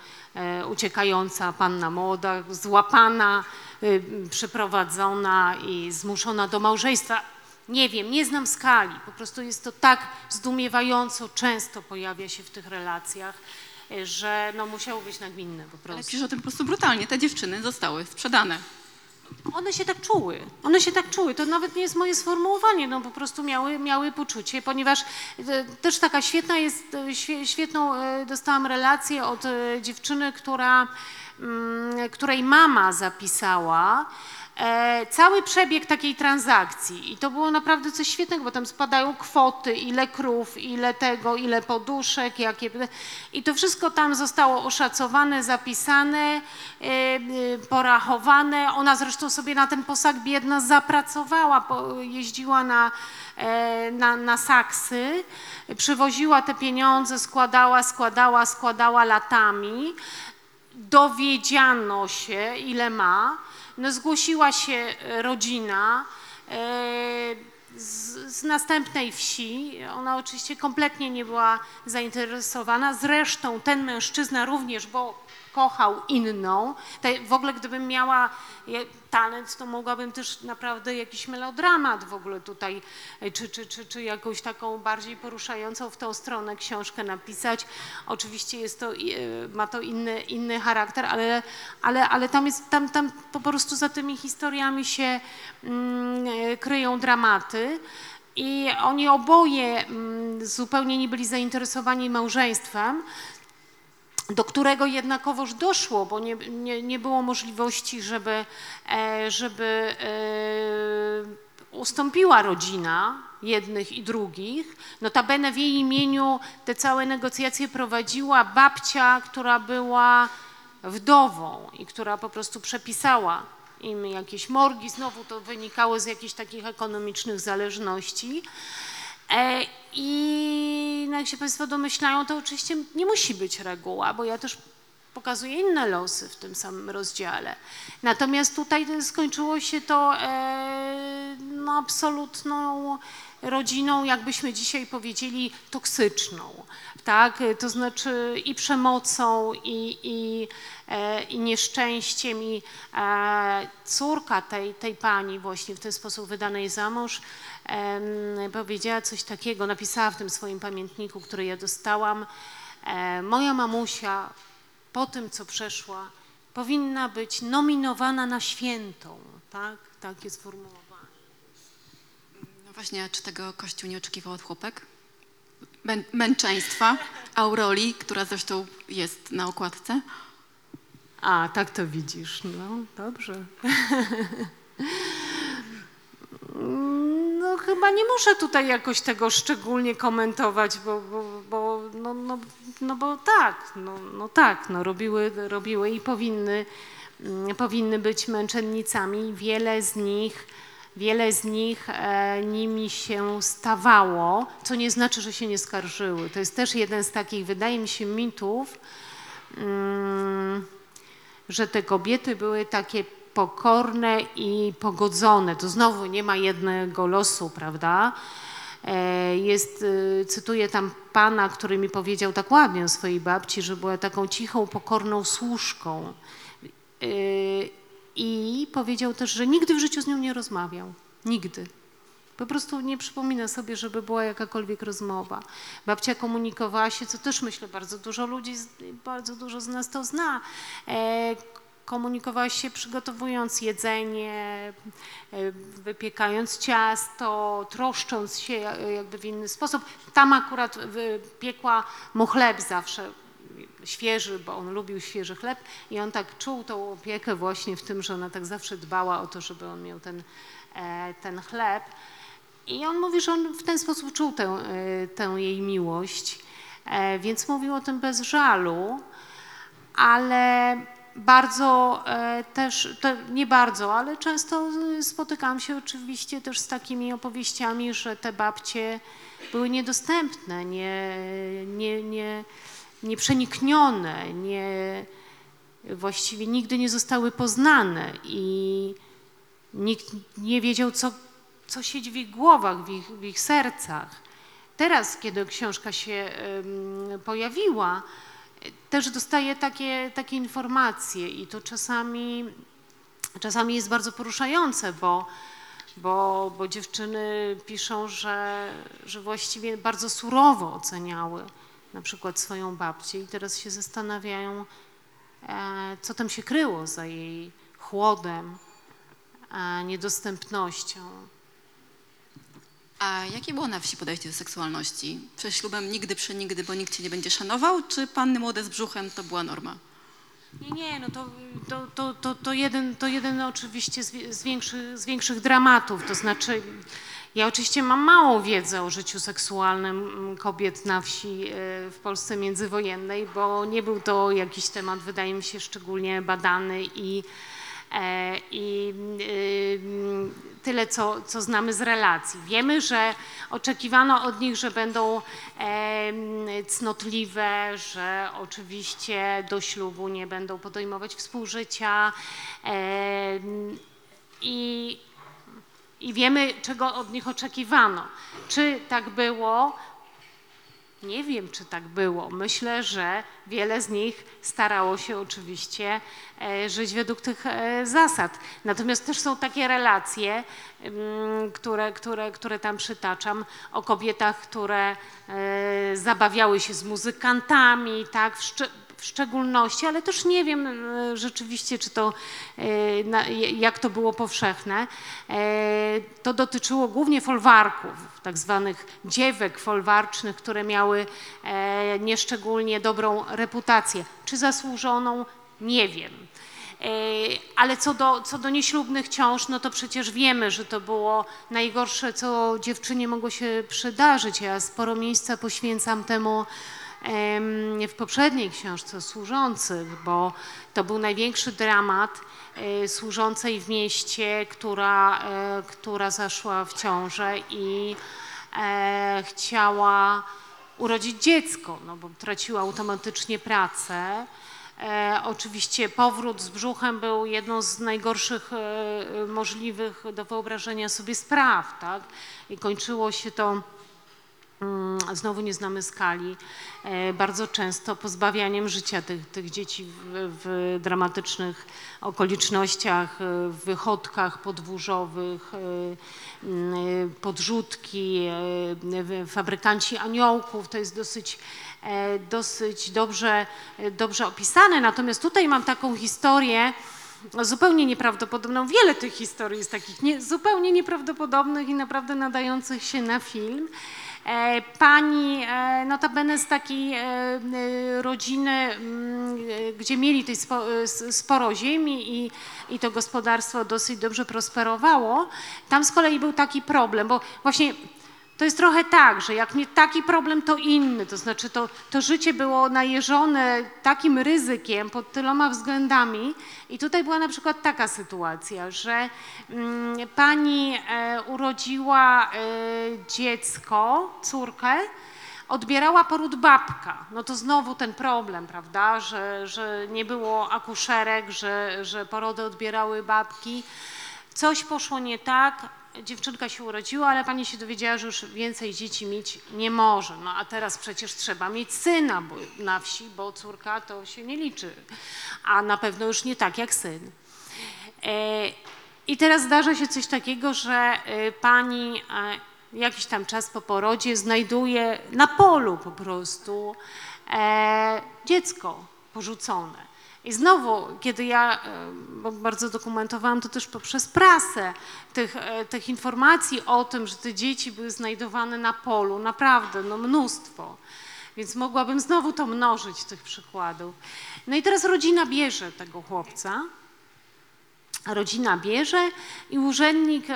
uciekająca panna młoda, złapana, przyprowadzona i zmuszona do małżeństwa. Nie wiem, nie znam skali, po prostu jest to tak zdumiewająco, często pojawia się w tych relacjach, że no musiało być nagminne po prostu. Ale przecież o tym po prostu brutalnie te dziewczyny zostały sprzedane. One się tak czuły, to nawet nie jest moje sformułowanie, no po prostu miały poczucie, ponieważ też taka świetną dostałam relację od dziewczyny, której mama zapisała cały przebieg takiej transakcji i to było naprawdę coś świetnego, bo tam spadają kwoty, ile krów, ile tego, ile poduszek, jakie i to wszystko tam zostało oszacowane, zapisane, porachowane. Ona zresztą sobie na ten posag biedna zapracowała, jeździła na saksy, przywoziła te pieniądze, składała latami. Dowiedziano się, ile ma. No, zgłosiła się rodzina z następnej wsi, ona oczywiście kompletnie nie była zainteresowana, zresztą ten mężczyzna również, bo kochał inną. W ogóle gdybym miała talent, to mogłabym też naprawdę jakiś melodramat w ogóle tutaj, czy jakąś taką bardziej poruszającą w tą stronę książkę napisać. Oczywiście ma to inny charakter, ale tam po prostu za tymi historiami się kryją dramaty. I oni oboje zupełnie nie byli zainteresowani małżeństwem, do którego jednakowoż doszło, bo nie było możliwości, żeby ustąpiła rodzina jednych i drugich. Notabene w jej imieniu te całe negocjacje prowadziła babcia, która była wdową i która po prostu przepisała im jakieś morgi. Znowu to wynikało z jakichś takich ekonomicznych zależności. I no jak się Państwo domyślają, to oczywiście nie musi być reguła, bo ja też pokazuję inne losy w tym samym rozdziale. Natomiast tutaj skończyło się to no, absolutną rodziną, jakbyśmy dzisiaj powiedzieli, toksyczną, tak? To znaczy i przemocą, i nieszczęściem, i córka tej pani właśnie w ten sposób wydanej za mąż powiedziała coś takiego, napisała w tym swoim pamiętniku, który ja dostałam: moja mamusia po tym, co przeszła, powinna być nominowana na świętą, tak? Takie sformułowanie. No właśnie, czy tego Kościół nie oczekiwał od chłopek? Męczeństwa, auroli, która zresztą jest na okładce. A, tak to widzisz, no dobrze. No chyba nie muszę tutaj jakoś tego szczególnie komentować, bo tak, robiły i powinny być męczennicami. Wiele z nich nimi się stawało, co nie znaczy, że się nie skarżyły. To jest też jeden z takich, wydaje mi się, mitów, że te kobiety były takie pokorne i pogodzone. To znowu nie ma jednego losu, prawda? Jest, cytuję tam pana, który mi powiedział tak ładnie o swojej babci, że była taką cichą, pokorną służką. I powiedział też, że nigdy w życiu z nią nie rozmawiał. Nigdy. Po prostu nie przypomina sobie, żeby była jakakolwiek rozmowa. Babcia komunikowała się, co też myślę bardzo dużo ludzi, bardzo dużo z nas to zna, komunikowała się przygotowując jedzenie, wypiekając ciasto, troszcząc się jakby w inny sposób. Tam akurat piekła mu chleb zawsze świeży, bo on lubił świeży chleb i on tak czuł tą opiekę właśnie w tym, że ona tak zawsze dbała o to, żeby on miał ten chleb. I on mówi, że on w ten sposób czuł tę jej miłość, więc mówił o tym bez żalu, ale bardzo też, nie bardzo, ale często spotykałam się oczywiście też z takimi opowieściami, że te babcie były niedostępne, nieprzeniknione, właściwie nigdy nie zostały poznane i nikt nie wiedział, co siedzi w ich głowach, w ich sercach. Teraz, kiedy książka się pojawiła, też dostaję takie informacje i to czasami jest bardzo poruszające, bo dziewczyny piszą, że właściwie bardzo surowo oceniały na przykład swoją babcię i teraz się zastanawiają, co tam się kryło za jej chłodem, niedostępnością. A jakie było na wsi podejście do seksualności? Przed ślubem nigdy, przenigdy, bo nikt cię nie będzie szanował, czy panny młode z brzuchem to była norma? Nie, no to jeden oczywiście z większych dramatów, to znaczy ja oczywiście mam małą wiedzę o życiu seksualnym kobiet na wsi w Polsce międzywojennej, bo nie był to jakiś temat, wydaje mi się, szczególnie badany i tyle, co znamy z relacji. Wiemy, że oczekiwano od nich, że będą cnotliwe, że oczywiście do ślubu nie będą podejmować współżycia i wiemy, czego od nich oczekiwano. Czy tak było? Nie wiem, czy tak było. Myślę, że wiele z nich starało się oczywiście żyć według tych zasad. Natomiast też są takie relacje, które tam przytaczam, o kobietach, które zabawiały się z muzykantami, tak, w szczególności, ale też nie wiem rzeczywiście, czy to, jak to było powszechne. To dotyczyło głównie folwarków, tak zwanych dziewek folwarcznych, które miały nieszczególnie dobrą reputację. Czy zasłużoną? Nie wiem. Ale co do nieślubnych ciąż, no to przecież wiemy, że to było najgorsze, co dziewczynie mogło się przydarzyć. Ja sporo miejsca poświęcam temu w poprzedniej książce o służących, bo to był największy dramat służącej w mieście, która zaszła w ciążę i chciała urodzić dziecko, no bo traciła automatycznie pracę. Oczywiście powrót z brzuchem był jedną z najgorszych możliwych do wyobrażenia sobie spraw, tak? I kończyło się to, znowu nie znamy skali, bardzo często pozbawianiem życia tych dzieci w dramatycznych okolicznościach, w wychodkach podwórzowych, podrzutki, fabrykanci aniołków, to jest dosyć dobrze opisane. Natomiast tutaj mam taką historię zupełnie nieprawdopodobną, wiele tych historii jest takich zupełnie nieprawdopodobnych i naprawdę nadających się na film. Pani notabene z takiej rodziny, gdzie mieli tej sporo ziemi i to gospodarstwo dosyć dobrze prosperowało, tam z kolei był taki problem, bo właśnie to jest trochę tak, że jak nie taki problem, to inny, to znaczy to życie było najeżone takim ryzykiem pod tyloma względami i tutaj była na przykład taka sytuacja, że pani urodziła dziecko, córkę, odbierała poród babka, no to znowu ten problem, prawda, że nie było akuszerek, że porody odbierały babki, coś poszło nie tak. Dziewczynka się urodziła, ale pani się dowiedziała, że już więcej dzieci mieć nie może. No a teraz przecież trzeba mieć syna na wsi, bo córka to się nie liczy, a na pewno już nie tak jak syn. I teraz zdarza się coś takiego, że pani jakiś tam czas po porodzie znajduje na polu po prostu dziecko porzucone. I znowu, kiedy ja, bo bardzo dokumentowałam to też poprzez prasę, tych informacji o tym, że te dzieci były znajdowane na polu, naprawdę, no mnóstwo, więc mogłabym znowu to mnożyć, tych przykładów. No i teraz rodzina bierze tego chłopca, i urzędnik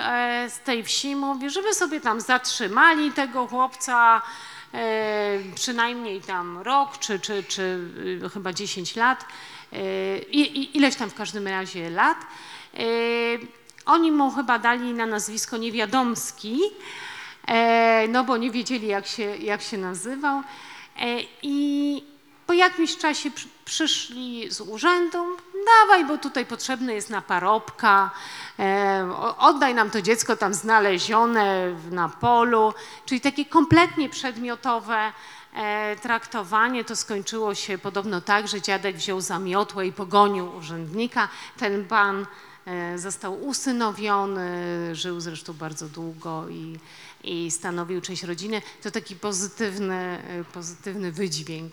z tej wsi mówi, żeby sobie tam zatrzymali tego chłopca, przynajmniej tam rok czy chyba 10 lat, ileś tam w każdym razie lat. Oni mu chyba dali na nazwisko Niewiadomski, no bo nie wiedzieli jak się nazywał. I po jakimś czasie przyszli z urzędu, dawaj, bo tutaj potrzebny jest na parobka, oddaj nam to dziecko tam znalezione na polu, czyli takie kompletnie przedmiotowe traktowanie. To skończyło się podobno tak, że dziadek wziął za miotłę i pogonił urzędnika. Ten pan został usynowiony, żył zresztą bardzo długo i stanowił część rodziny. To taki pozytywny wydźwięk.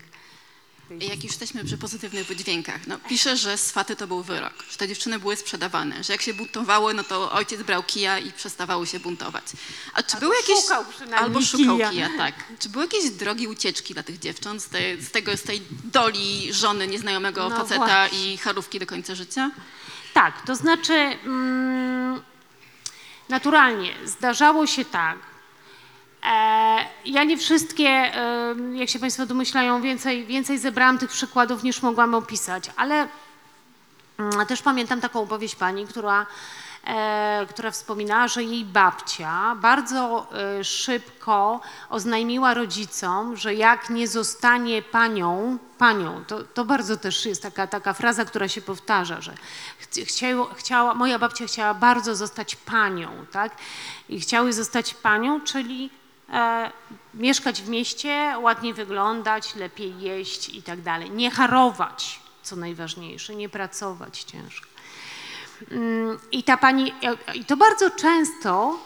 Jak już jesteśmy przy pozytywnych wydźwiękach, no, pisze, że z faty to był wyrok, że te dziewczyny były sprzedawane, że jak się buntowały, no to ojciec brał kija i przestawały się buntować. A czy były jakieś... Albo szukał kija, tak. Czy były jakieś drogi ucieczki dla tych dziewcząt z tej doli żony nieznajomego faceta właśnie. I charówki do końca życia? Tak, to znaczy naturalnie zdarzało się tak. Ja nie wszystkie, jak się Państwo domyślają, więcej zebrałam tych przykładów niż mogłam opisać, ale też pamiętam taką opowieść pani, która wspominała, że jej babcia bardzo szybko oznajmiła rodzicom, że jak nie zostanie panią, to bardzo też jest taka fraza, która się powtarza, że moja babcia chciała bardzo zostać panią, tak? I chciały zostać panią, czyli mieszkać w mieście, ładnie wyglądać, lepiej jeść i tak dalej. Nie harować, co najważniejsze, nie pracować ciężko. I ta pani, i to bardzo często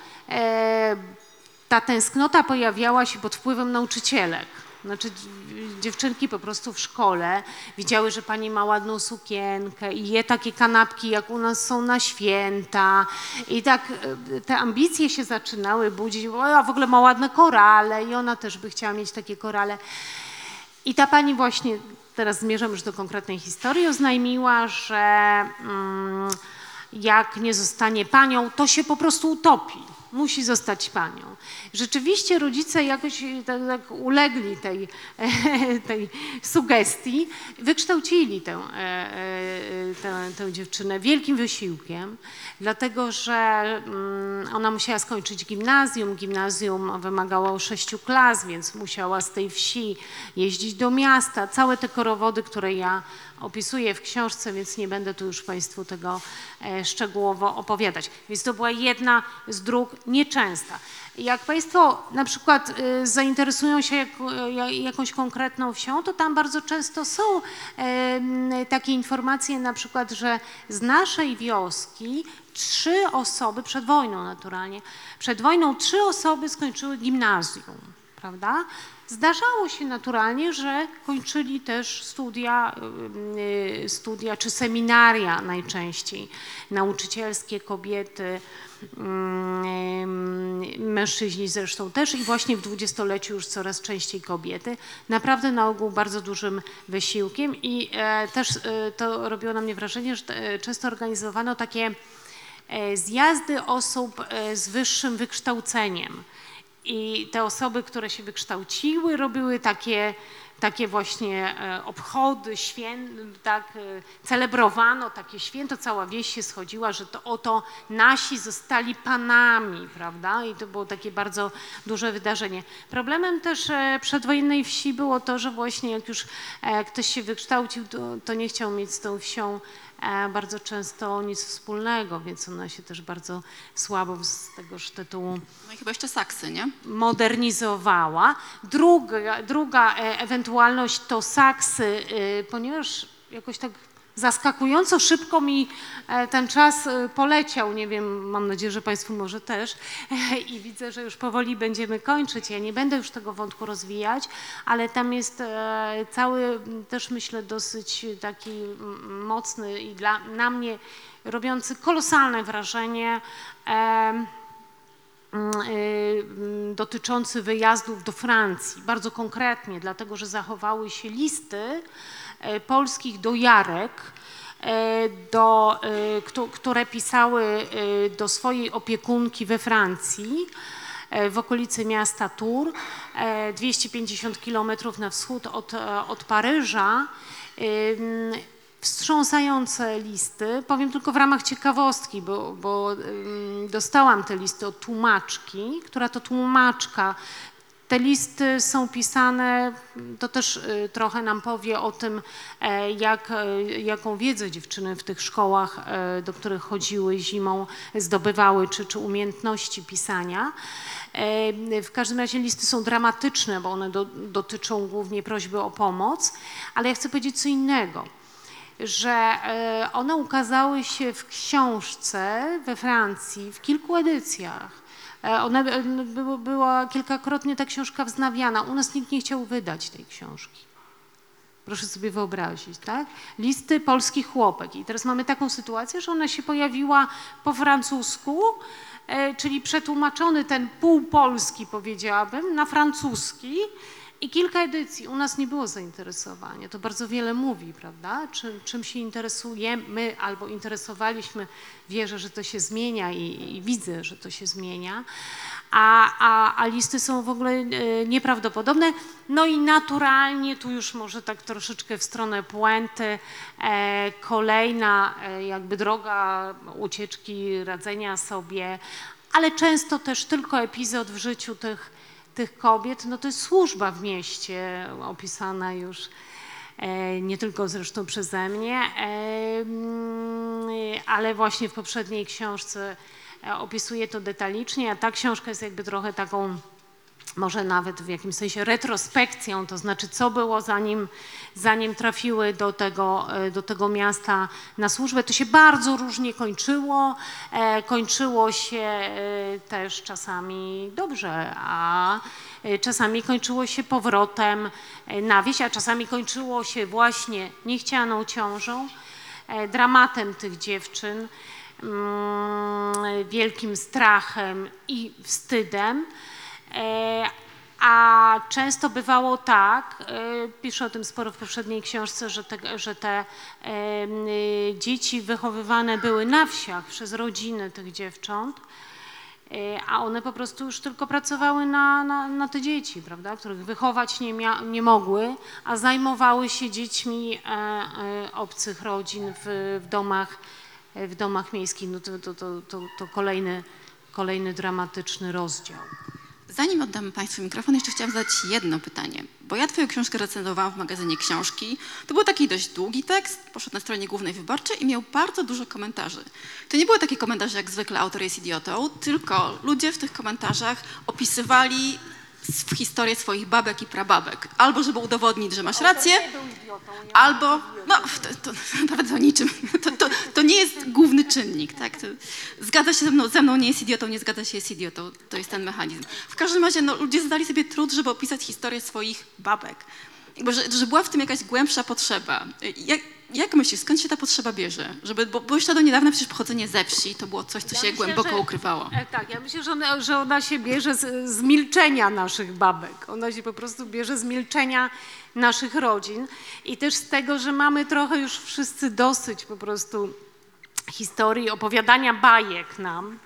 ta tęsknota pojawiała się pod wpływem nauczycielek. Znaczy dziewczynki po prostu w szkole widziały, że pani ma ładną sukienkę i je takie kanapki, jak u nas są na święta. I tak te ambicje się zaczynały budzić, a w ogóle ma ładne korale i ona też by chciała mieć takie korale. I ta pani właśnie, teraz zmierzam już do konkretnej historii, oznajmiła, że jak nie zostanie panią, to się po prostu utopi. musi zostać panią. Rzeczywiście rodzice jakoś tak ulegli tej sugestii, wykształcili tę dziewczynę wielkim wysiłkiem, dlatego że ona musiała skończyć gimnazjum. Gimnazjum wymagało 6 klas, więc musiała z tej wsi jeździć do miasta. Całe te korowody, które ja opisuję w książce, więc nie będę tu już Państwu tego szczegółowo opowiadać. Więc to była jedna z dróg nieczęsta. Jak Państwo na przykład zainteresują się jakąś konkretną wsią, to tam bardzo często są takie informacje, na przykład, że z naszej wioski 3 osoby, przed wojną naturalnie, przed wojną 3 osoby skończyły gimnazjum, prawda? Zdarzało się naturalnie, że kończyli też studia czy seminaria najczęściej, nauczycielskie kobiety, mężczyźni zresztą też i właśnie w dwudziestoleciu już coraz częściej kobiety, naprawdę na ogół bardzo dużym wysiłkiem i też to robiło na mnie wrażenie, że często organizowano takie zjazdy osób z wyższym wykształceniem. I te osoby, które się wykształciły, robiły takie właśnie obchody, tak, celebrowano takie święto, cała wieś się schodziła, że to oto nasi zostali panami, prawda? I to było takie bardzo duże wydarzenie. Problemem też przedwojennej wsi było to, że właśnie jak już ktoś się wykształcił, to nie chciał mieć z tą wsią bardzo często nic wspólnego, więc ona się też bardzo słabo z tegoż tytułu... No i chyba jeszcze saksy, nie? ...modernizowała. Druga ewentualność to saksy, ponieważ jakoś tak zaskakująco szybko mi ten czas poleciał, nie wiem, mam nadzieję, że Państwu może też i widzę, że już powoli będziemy kończyć. Ja nie będę już tego wątku rozwijać, ale tam jest cały też myślę dosyć taki mocny i na mnie robiący kolosalne wrażenie dotyczący wyjazdów do Francji, bardzo konkretnie, dlatego że zachowały się listy polskich dojarek, które pisały do swojej opiekunki we Francji, w okolicy miasta Tours, 250 km na wschód od Paryża. Wstrząsające listy, powiem tylko w ramach ciekawostki, bo dostałam te listy od tłumaczki, która to tłumaczka. Te listy są pisane, to też trochę nam powie o tym, jaką wiedzę dziewczyny w tych szkołach, do których chodziły zimą, zdobywały, czy umiejętności pisania. W każdym razie listy są dramatyczne, bo one dotyczą głównie prośby o pomoc, ale ja chcę powiedzieć co innego, że one ukazały się w książce we Francji w kilku edycjach. Ona była kilkakrotnie ta książka wznawiana. U nas nikt nie chciał wydać tej książki. Proszę sobie wyobrazić, tak? Listy polskich chłopek. I teraz mamy taką sytuację, że ona się pojawiła po francusku, czyli przetłumaczony ten półpolski, powiedziałabym, na francuski. I kilka edycji. U nas nie było zainteresowania. To bardzo wiele mówi, prawda? Czym się interesujemy albo interesowaliśmy. Wierzę, że to się zmienia i widzę, że to się zmienia. A listy są w ogóle nieprawdopodobne. No i naturalnie, tu już może tak troszeczkę w stronę puenty, kolejna jakby droga ucieczki, radzenia sobie, ale często też tylko epizod w życiu tych kobiet, no to jest służba w mieście, opisana już nie tylko zresztą przeze mnie, ale właśnie w poprzedniej książce opisuję to detalicznie, a ta książka jest jakby trochę taką, może nawet w jakimś sensie retrospekcją, to znaczy co było zanim trafiły do tego miasta na służbę. To się bardzo różnie kończyło, kończyło się też czasami dobrze, a czasami kończyło się powrotem na wieś, a czasami kończyło się właśnie niechcianą ciążą, dramatem tych dziewczyn, wielkim strachem i wstydem. A często bywało tak, piszę o tym sporo w poprzedniej książce, że te dzieci wychowywane były na wsiach przez rodziny tych dziewcząt a one po prostu już tylko pracowały na te dzieci, prawda, których wychować nie mogły, a zajmowały się dziećmi obcych rodzin w domach miejskich. No to kolejny dramatyczny rozdział. Zanim oddam Państwu mikrofon, jeszcze chciałam zadać jedno pytanie, bo ja Twoją książkę recenzowałam w magazynie Książki. To był taki dość długi tekst, poszedł na stronie głównej Wyborczej i miał bardzo dużo komentarzy. To nie były takie komentarze jak zwykle autor jest idiotą, tylko ludzie w tych komentarzach opisywali historię swoich babek i prababek. Albo żeby udowodnić, że masz rację, albo... No, to niczym. To nie jest główny czynnik, tak? Zgadza się ze mną nie jest idiotą, nie zgadza się, jest idiotą. To jest ten mechanizm. W każdym razie no, ludzie zdali sobie trud, żeby opisać historię swoich babek. Jakby, że była w tym jakaś głębsza potrzeba. Jak myślisz, skąd się ta potrzeba bierze? Bo jeszcze do niedawna przecież pochodzenie ze wsi to było coś, co się głęboko ukrywało. Tak, ja myślę, że ona się bierze z milczenia naszych babek. Ona się po prostu bierze z milczenia naszych rodzin i też z tego, że mamy trochę już wszyscy dosyć po prostu historii, opowiadania bajek nam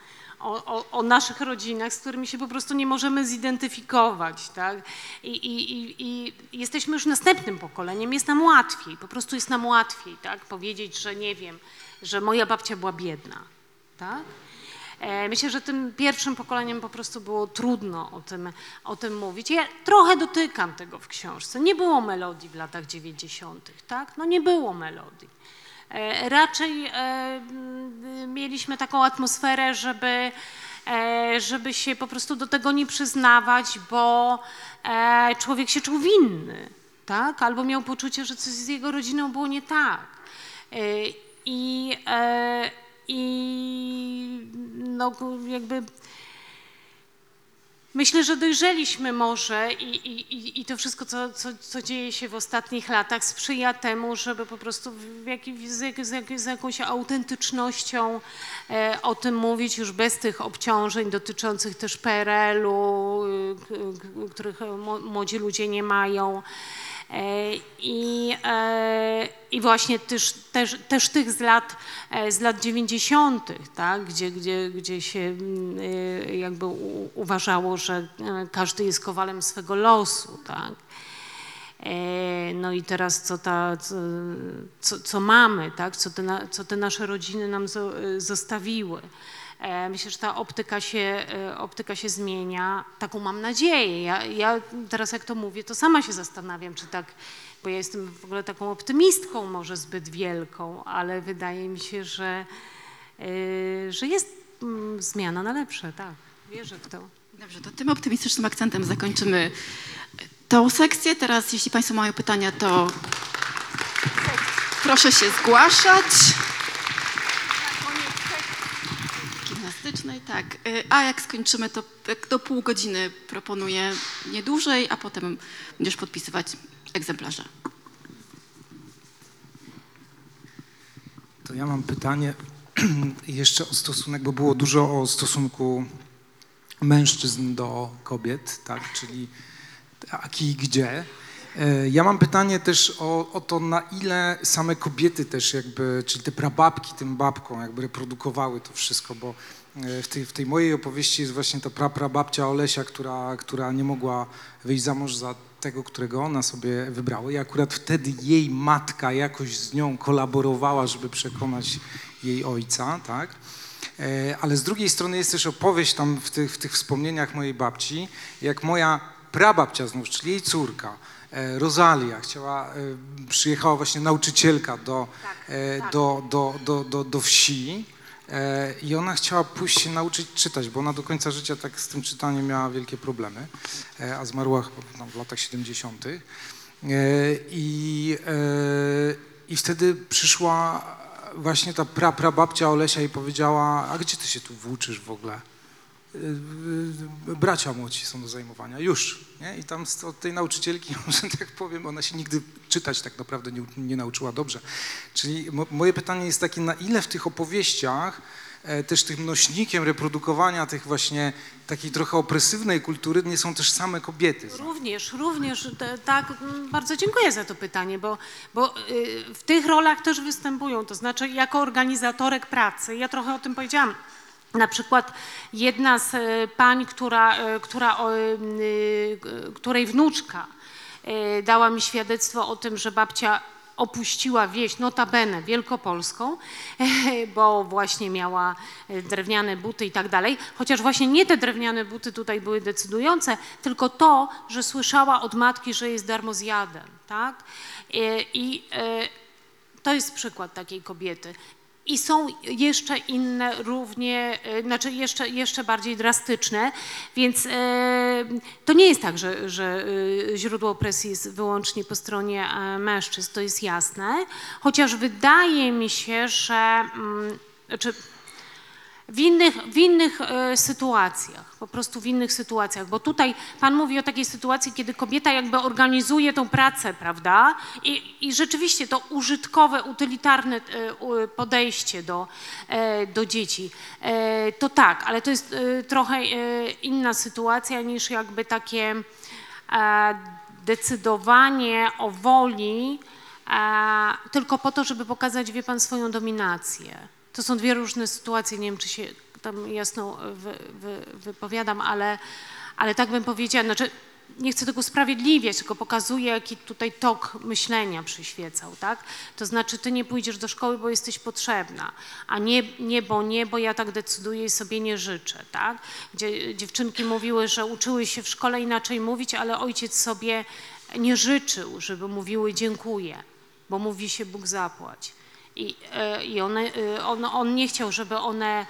o naszych rodzinach, z którymi się po prostu nie możemy zidentyfikować, tak? I jesteśmy już następnym pokoleniem, jest nam łatwiej, po prostu jest nam łatwiej, tak? Powiedzieć, że nie wiem, że moja babcia była biedna, tak? Myślę, że tym pierwszym pokoleniem po prostu było trudno o tym mówić. Ja trochę dotykam tego w książce. Nie było melodii w latach 90., tak? No nie było melodii. Raczej mieliśmy taką atmosferę, żeby się po prostu do tego nie przyznawać, bo człowiek się czuł winny, tak? Albo miał poczucie, że coś z jego rodziną było nie tak. I no jakby myślę, że dojrzeliśmy może i to wszystko, co dzieje się w ostatnich latach, sprzyja temu, żeby po prostu z jakąś autentycznością o tym mówić, już bez tych obciążeń dotyczących też PRL-u, których młodzi ludzie nie mają. I właśnie też tych z lat 90., tak? Gdzie się jakby uważało, że każdy jest kowalem swego losu, tak? No i teraz co mamy, tak? Co te nasze rodziny nam zostawiły. Myślę, że ta optyka się zmienia, taką mam nadzieję. Ja teraz jak to mówię, to sama się zastanawiam, czy tak, bo ja jestem w ogóle taką optymistką może zbyt wielką, ale wydaje mi się, że jest zmiana na lepsze, tak, wierzę w to. Dobrze, to tym optymistycznym akcentem zakończymy tą sekcję. Teraz jeśli Państwo mają pytania, to proszę się zgłaszać. Tak, a jak skończymy, to do pół godziny proponuję, nie dłużej, a potem będziesz podpisywać egzemplarze. To ja mam pytanie jeszcze o stosunek, bo było dużo o stosunku mężczyzn do kobiet, tak, czyli a kij gdzie. Ja mam pytanie też o to, na ile same kobiety też jakby, czyli te prababki tym babką jakby reprodukowały to wszystko, bo w tej mojej opowieści jest właśnie ta prababcia Olesia, która nie mogła wyjść za mąż za tego, którego ona sobie wybrała. I akurat wtedy jej matka jakoś z nią kolaborowała, żeby przekonać jej ojca, tak? Ale z drugiej strony jest też opowieść tam w tych wspomnieniach mojej babci, jak moja prababcia znów, czyli jej córka, Rosalia przyjechała właśnie nauczycielka do wsi i ona chciała pójść się nauczyć czytać, bo ona do końca życia tak z tym czytaniem miała wielkie problemy, a zmarła chyba w latach 70. I wtedy przyszła właśnie ta prababcia Olesia i powiedziała: a gdzie ty się tu włóczysz w ogóle? Bracia młodzi są do zajmowania, już, nie? I tam od tej nauczycielki, że tak powiem, ona się nigdy czytać tak naprawdę nie nauczyła dobrze. Czyli moje pytanie jest takie, na ile w tych opowieściach też tym nośnikiem reprodukowania tych właśnie takiej trochę opresywnej kultury nie są też same kobiety. Również, tak, bardzo dziękuję za to pytanie, bo w tych rolach też występują, to znaczy jako organizatorek pracy, ja trochę o tym powiedziałam, Na przykład jedna z pań, której wnuczka dała mi świadectwo o tym, że babcia opuściła wieś, notabene wielkopolską, bo właśnie miała drewniane buty i tak dalej. Chociaż właśnie nie te drewniane buty tutaj były decydujące, tylko to, że słyszała od matki, że jest darmozjadem, tak? I to jest przykład takiej kobiety. I są jeszcze inne równie, znaczy jeszcze bardziej drastyczne, więc to nie jest tak, że źródło opresji jest wyłącznie po stronie mężczyzn, to jest jasne, chociaż wydaje mi się, że znaczy w innych sytuacjach, po prostu w innych sytuacjach, bo tutaj pan mówi o takiej sytuacji, kiedy kobieta jakby organizuje tą pracę, prawda? I rzeczywiście to użytkowe, utylitarne podejście do dzieci, to tak, ale to jest trochę inna sytuacja niż jakby takie decydowanie o woli tylko po to, żeby pokazać, wie pan, swoją dominację. To są dwie różne sytuacje, nie wiem, czy się tam jasno wypowiadam, ale tak bym powiedziała, znaczy nie chcę tego usprawiedliwiać, tylko pokazuję, jaki tutaj tok myślenia przyświecał, tak? To znaczy ty nie pójdziesz do szkoły, bo jesteś potrzebna, a nie, bo ja tak decyduję i sobie nie życzę, tak? Gdzie dziewczynki mówiły, że uczyły się w szkole inaczej mówić, ale ojciec sobie nie życzył, żeby mówiły dziękuję, bo mówi się Bóg zapłać. I on nie chciał, żeby one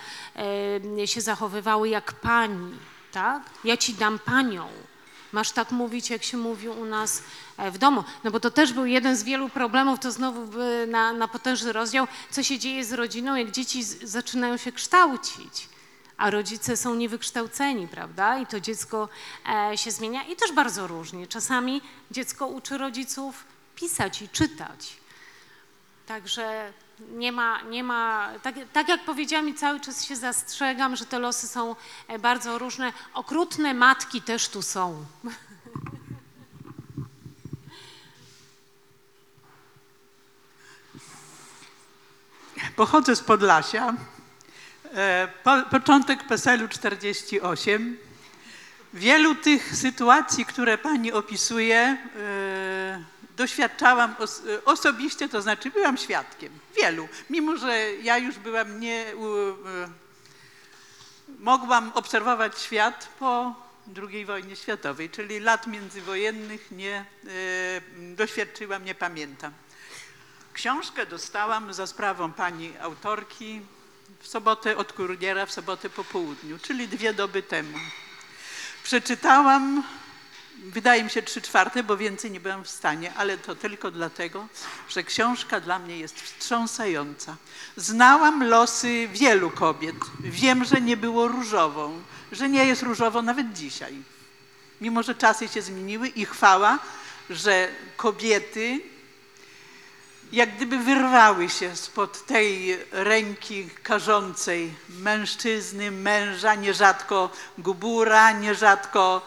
się zachowywały jak pani, tak? Ja ci dam panią, masz tak mówić, jak się mówi u nas w domu. No bo to też był jeden z wielu problemów, to znowu na potężny rozdział, co się dzieje z rodziną, jak dzieci zaczynają się kształcić, a rodzice są niewykształceni, prawda? I to dziecko się zmienia i też bardzo różnie. Czasami dziecko uczy rodziców pisać i czytać. Także nie ma tak jak powiedziałam i cały czas się zastrzegam, że te losy są bardzo różne. Okrutne matki też tu są. Pochodzę z Podlasia. Początek PESEL-u 48. Wielu tych sytuacji, które pani opisuje, doświadczałam osobiście, to znaczy byłam świadkiem wielu, mimo że ja już byłam mogłam obserwować świat po II wojnie światowej, czyli lat międzywojennych nie doświadczyłam, nie pamiętam. Książkę dostałam za sprawą pani autorki w sobotę od kuriera, w sobotę po południu, czyli 2 doby temu. Przeczytałam, wydaje mi się 3/4, bo więcej nie byłam w stanie, ale to tylko dlatego, że książka dla mnie jest wstrząsająca. Znałam losy wielu kobiet. Wiem, że nie było różowo, że nie jest różowo nawet dzisiaj. Mimo że czasy się zmieniły i chwała, że kobiety jak gdyby wyrwały się spod tej ręki karzącej mężczyzny, męża, nierzadko gubura, nierzadko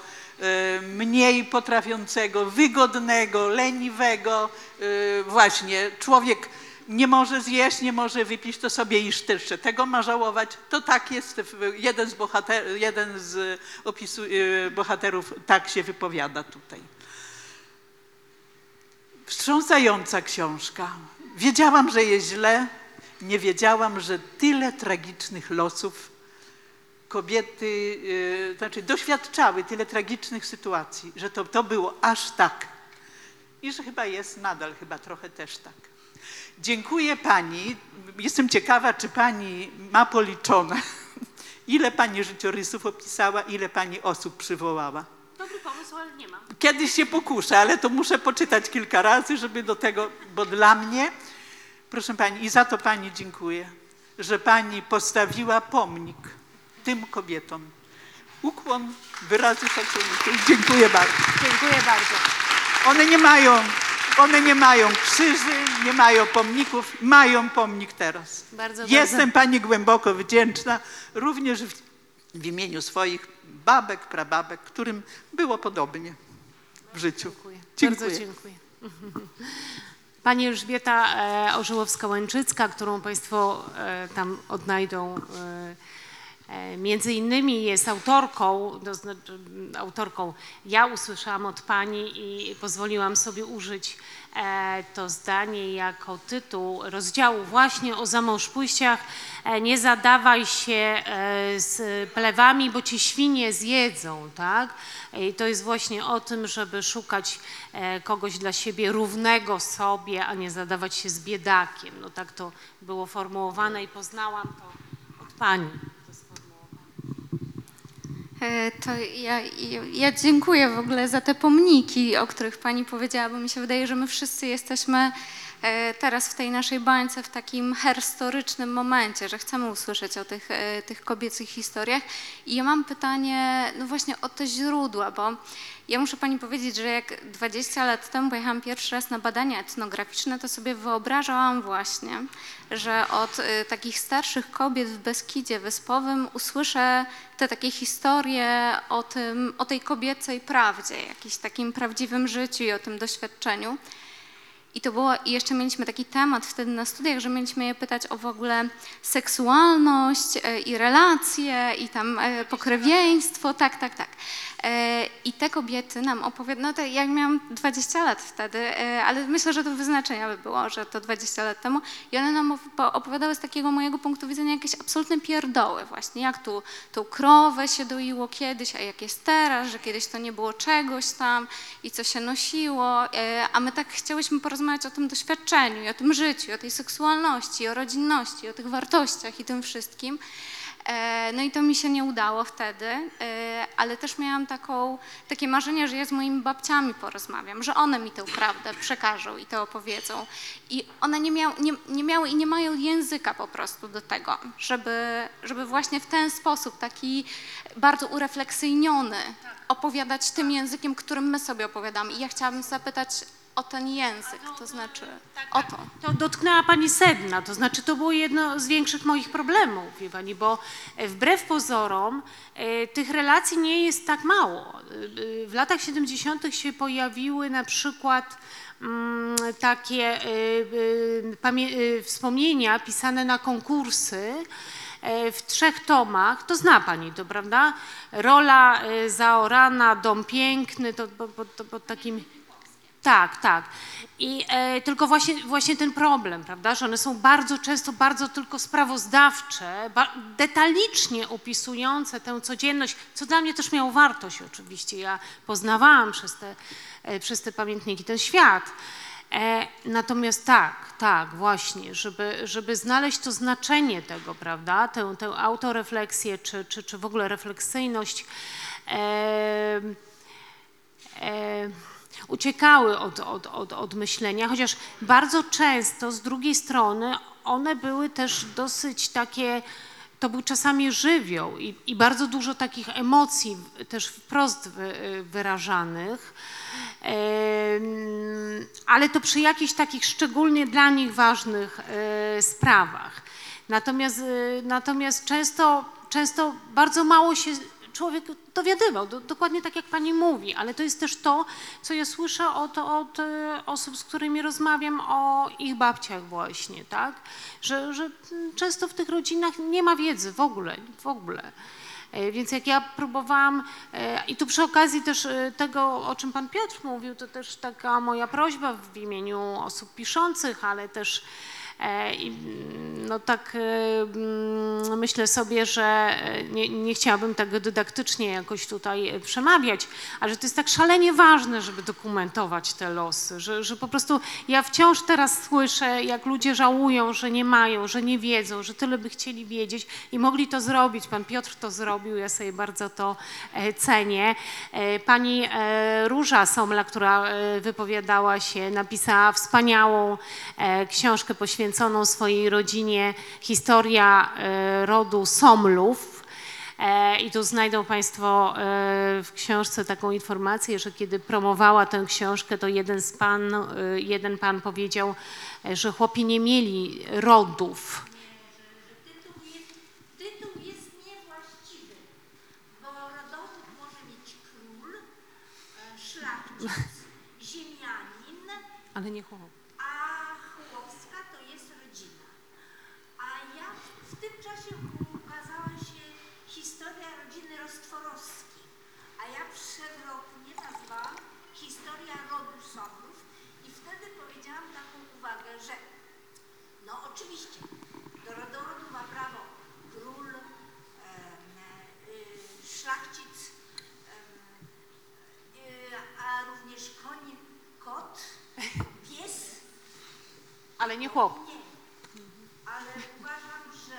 mniej potrafiącego, wygodnego, leniwego. Właśnie człowiek nie może zjeść, nie może wypić, to sobie jeszcze tego ma żałować. To tak jest, jeden z bohaterów tak się wypowiada tutaj. Wstrząsająca książka. Wiedziałam, że jest źle, nie wiedziałam, że tyle tragicznych losów kobiety, znaczy doświadczały tyle tragicznych sytuacji, że to było aż tak. I że chyba jest nadal, chyba trochę też tak. Dziękuję pani. Jestem ciekawa, czy pani ma policzone, ile pani życiorysów opisała, ile pani osób przywołała. Dobry pomysł, ale nie mam. Kiedyś się pokuszę, ale to muszę poczytać kilka razy, żeby do tego, bo dla mnie, proszę pani, i za to pani dziękuję, że pani postawiła pomnik tym kobietom. Ukłon, wyrazy szacunku. Dziękuję bardzo. Dziękuję bardzo. One nie mają krzyży, nie mają pomników, mają pomnik teraz. Jestem pani głęboko wdzięczna, również w imieniu swoich babek, prababek, którym było podobnie w życiu. Dziękuję. Bardzo dziękuję. Pani Elżbieta Orzyłowska-Łęczycka, którą państwo tam odnajdą Między innymi jest autorką, ja usłyszałam od pani i pozwoliłam sobie użyć to zdanie jako tytuł rozdziału właśnie o zamążpójściach. Nie zadawaj się z plewami, bo cię świnie zjedzą, tak? I to jest właśnie o tym, żeby szukać kogoś dla siebie równego sobie, a nie zadawać się z biedakiem. No tak to było formułowane i poznałam to od pani. To ja dziękuję w ogóle za te pomniki, o których pani powiedziała, bo mi się wydaje, że my wszyscy jesteśmy teraz w tej naszej bańce w takim herstorycznym momencie, że chcemy usłyszeć o tych kobiecych historiach. I ja mam pytanie no właśnie o te źródła, bo ja muszę pani powiedzieć, że jak 20 lat temu pojechałam pierwszy raz na badania etnograficzne, to sobie wyobrażałam właśnie, że od takich starszych kobiet w Beskidzie Wyspowym usłyszę te takie historie o tej kobiecej prawdzie, jakimś takim prawdziwym życiu i o tym doświadczeniu. I to było, i jeszcze mieliśmy taki temat wtedy na studiach, że mieliśmy je pytać o w ogóle seksualność i relacje i tam pokrewieństwo, tak. I te kobiety nam opowiadały, no ja miałam 20 lat wtedy, ale myślę, że to wyznaczenia by było, że to 20 lat temu i one nam opowiadały z takiego mojego punktu widzenia jakieś absolutne pierdoły właśnie, jak tu tą krowę się doiło kiedyś, a jak jest teraz, że kiedyś to nie było czegoś tam i co się nosiło, a my tak chciałyśmy porozmawiać o tym doświadczeniu i o tym życiu, o tej seksualności, o rodzinności, o tych wartościach i tym wszystkim. No i to mi się nie udało wtedy, ale też miałam takie marzenie, że ja z moimi babciami porozmawiam, że one mi tę prawdę przekażą i to opowiedzą. I one nie miały i nie mają języka po prostu do tego, żeby właśnie w ten sposób taki bardzo urefleksyjniony opowiadać tym językiem, którym my sobie opowiadamy. I ja chciałabym zapytać o ten język, to znaczy o to. To dotknęła pani sedna, to znaczy to było jedno z większych moich problemów, wie pani, bo wbrew pozorom tych relacji nie jest tak mało. W latach 70. się pojawiły na przykład takie wspomnienia pisane na konkursy w 3 tomach, to zna pani to, prawda? Rola zaorana, Dom Piękny, to pod takim... Tak. I tylko właśnie ten problem, prawda, że one są bardzo często bardzo tylko sprawozdawcze, detalicznie opisujące tę codzienność, co dla mnie też miało wartość oczywiście. Ja poznawałam przez te pamiętniki ten świat. Natomiast tak, właśnie, żeby znaleźć to znaczenie tego, prawda, tę autorefleksję czy w ogóle refleksyjność. Uciekały od myślenia, chociaż bardzo często z drugiej strony one były też dosyć takie, to był czasami żywioł i bardzo dużo takich emocji też wprost wyrażanych, ale to przy jakichś takich szczególnie dla nich ważnych sprawach. Natomiast często bardzo mało się człowiek dowiadywał, dokładnie tak jak pani mówi, ale to jest też to, co ja słyszę od osób, z którymi rozmawiam o ich babciach właśnie, tak? Że często w tych rodzinach nie ma wiedzy w ogóle. Więc jak ja próbowałam, i tu przy okazji też tego, o czym pan Piotr mówił, to też taka moja prośba w imieniu osób piszących, ale też no tak myślę sobie, że nie chciałabym tego dydaktycznie jakoś tutaj przemawiać, ale że to jest tak szalenie ważne, żeby dokumentować te losy, że po prostu ja wciąż teraz słyszę, jak ludzie żałują, że nie mają, że nie wiedzą, że tyle by chcieli wiedzieć i mogli to zrobić. Pan Piotr to zrobił, ja sobie bardzo to cenię. Pani Róża Somla, która wypowiadała się, napisała wspaniałą książkę poświęconą swojej rodzinie, historia rodu Somlów. I tu znajdą Państwo w książce taką informację, że kiedy promowała tę książkę, to jeden pan powiedział, że chłopi nie mieli rodów. Tytuł jest niewłaściwy, bo rodowód może mieć król, szlachcic, ziemianin, ale nie chłop. W tym czasie ukazała się ale nie chłop. Nie. Ale uważam, że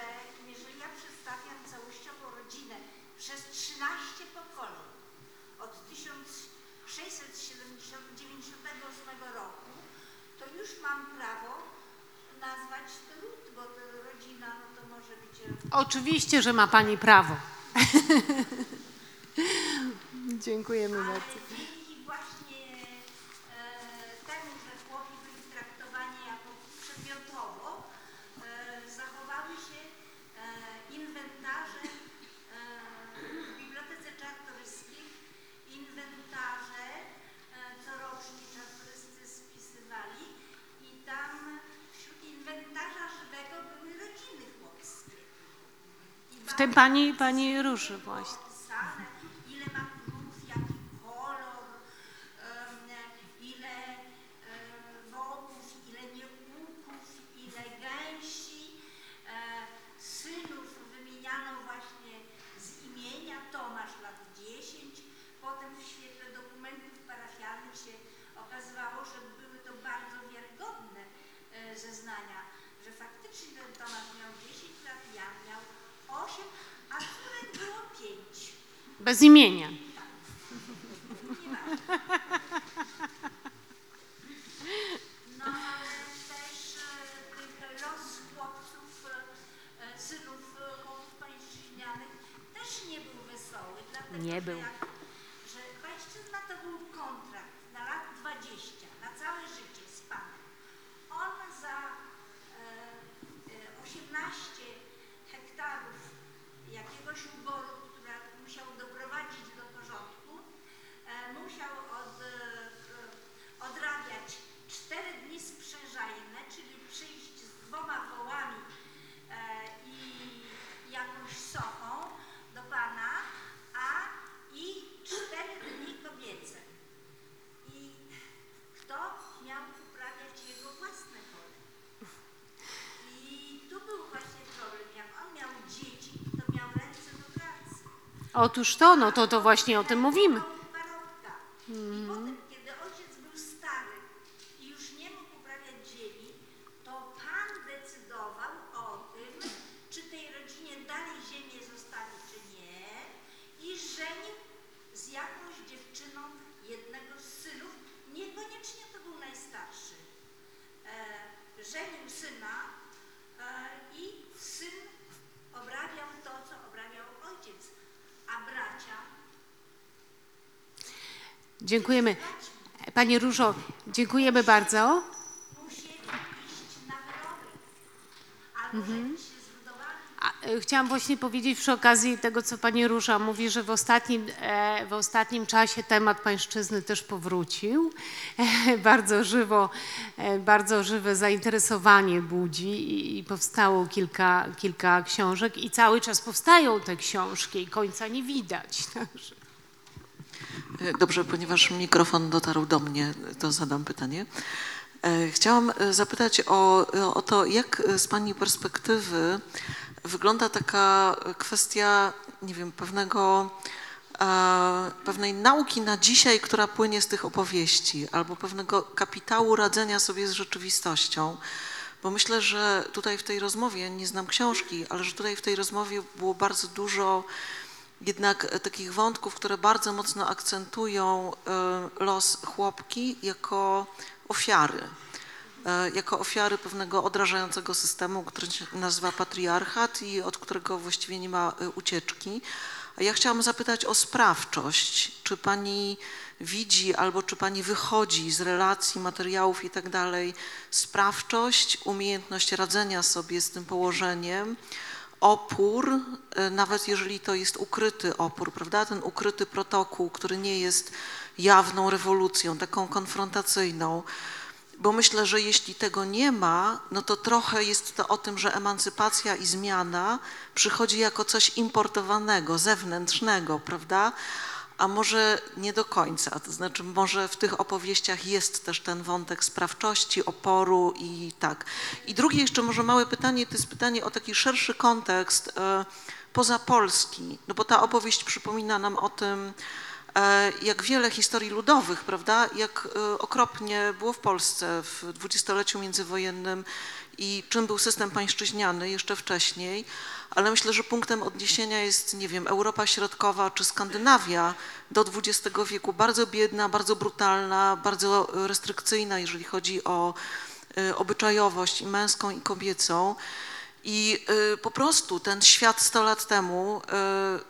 jeżeli ja przedstawiam całościową rodzinę przez 13 pokoleń od 1698 roku, to już mam prawo nazwać to lud, bo to rodzina, no to może być... Oczywiście, że ma pani prawo. Dziękujemy bardzo. Dzięki właśnie temu, że chłopi byli traktowani jako przedmiotowo, zachowały się inwentarze w Bibliotece Czartoryskich, inwentarze corocznie czartoryscy spisywali i tam wśród inwentarza żywego były rodziny chłopskie. W tym pani Róży właśnie. Bez imienia. No ale też tych los chłopców, synów chłopców pańszczyźnianych też nie był wesoły. Dlatego, nie był. Że pańszczyzna to był kontrakt na lat 20, na całe życie z panem. On za 18 hektarów jakiegoś uboru musiał doprowadzić do porządku, musiał odrabiać 4 dni sprzężajne, czyli przyjść z 2 wołami i jakąś sochą do pana, i 4 dni kobiece. I kto miał uprawiać jego własne pole? I tu był właśnie problem, jak on miał dzieci, to miał ręce. Otóż to, no to właśnie o tym mówimy. I potem, kiedy ojciec był stary i już nie mógł uprawiać ziemi, to pan decydował o tym, czy tej rodzinie dalej ziemię zostawi, czy nie, i żenił z jakąś dziewczyną jednego z synów, niekoniecznie to był najstarszy. Żenił syna i syn obrabiał to, co obrabiał ojciec. A bracia? Dziękujemy. Pani Różo, dziękujemy bardzo. Musieli iść na wyroby. Albo żeby się zbudowali. Chciałam właśnie powiedzieć przy okazji tego, co pani Róża mówi, że w ostatnim czasie temat pańszczyzny też powrócił. Bardzo żywe zainteresowanie budzi i powstało kilka książek i cały czas powstają te książki i końca nie widać. Dobrze, ponieważ mikrofon dotarł do mnie, to zadam pytanie. Chciałam zapytać o to, jak z pani perspektywy wygląda taka kwestia, nie wiem, pewnej nauki na dzisiaj, która płynie z tych opowieści, albo pewnego kapitału radzenia sobie z rzeczywistością. Bo myślę, że tutaj w tej rozmowie, nie znam książki, ale że tutaj w tej rozmowie było bardzo dużo jednak takich wątków, które bardzo mocno akcentują los chłopki jako ofiary pewnego odrażającego systemu, który się nazywa patriarchat i od którego właściwie nie ma ucieczki. A ja chciałam zapytać o sprawczość. Czy pani widzi albo czy pani wychodzi z relacji, materiałów i tak dalej, sprawczość, umiejętność radzenia sobie z tym położeniem, opór, nawet jeżeli to jest ukryty opór, prawda? Ten ukryty protokół, który nie jest jawną rewolucją, taką konfrontacyjną. Bo myślę, że jeśli tego nie ma, no to trochę jest to o tym, że emancypacja i zmiana przychodzi jako coś importowanego, zewnętrznego, prawda? A może nie do końca, to znaczy może w tych opowieściach jest też ten wątek sprawczości, oporu i tak. I drugie jeszcze może małe pytanie, to jest pytanie o taki szerszy kontekst pozapolski, no bo ta opowieść przypomina nam o tym, jak wiele historii ludowych, prawda, jak okropnie było w Polsce w dwudziestoleciu międzywojennym i czym był system pańszczyźniany jeszcze wcześniej, ale myślę, że punktem odniesienia jest, nie wiem, Europa Środkowa czy Skandynawia do XX wieku, bardzo biedna, bardzo brutalna, bardzo restrykcyjna, jeżeli chodzi o obyczajowość i męską i kobiecą. I po prostu ten świat 100 lat temu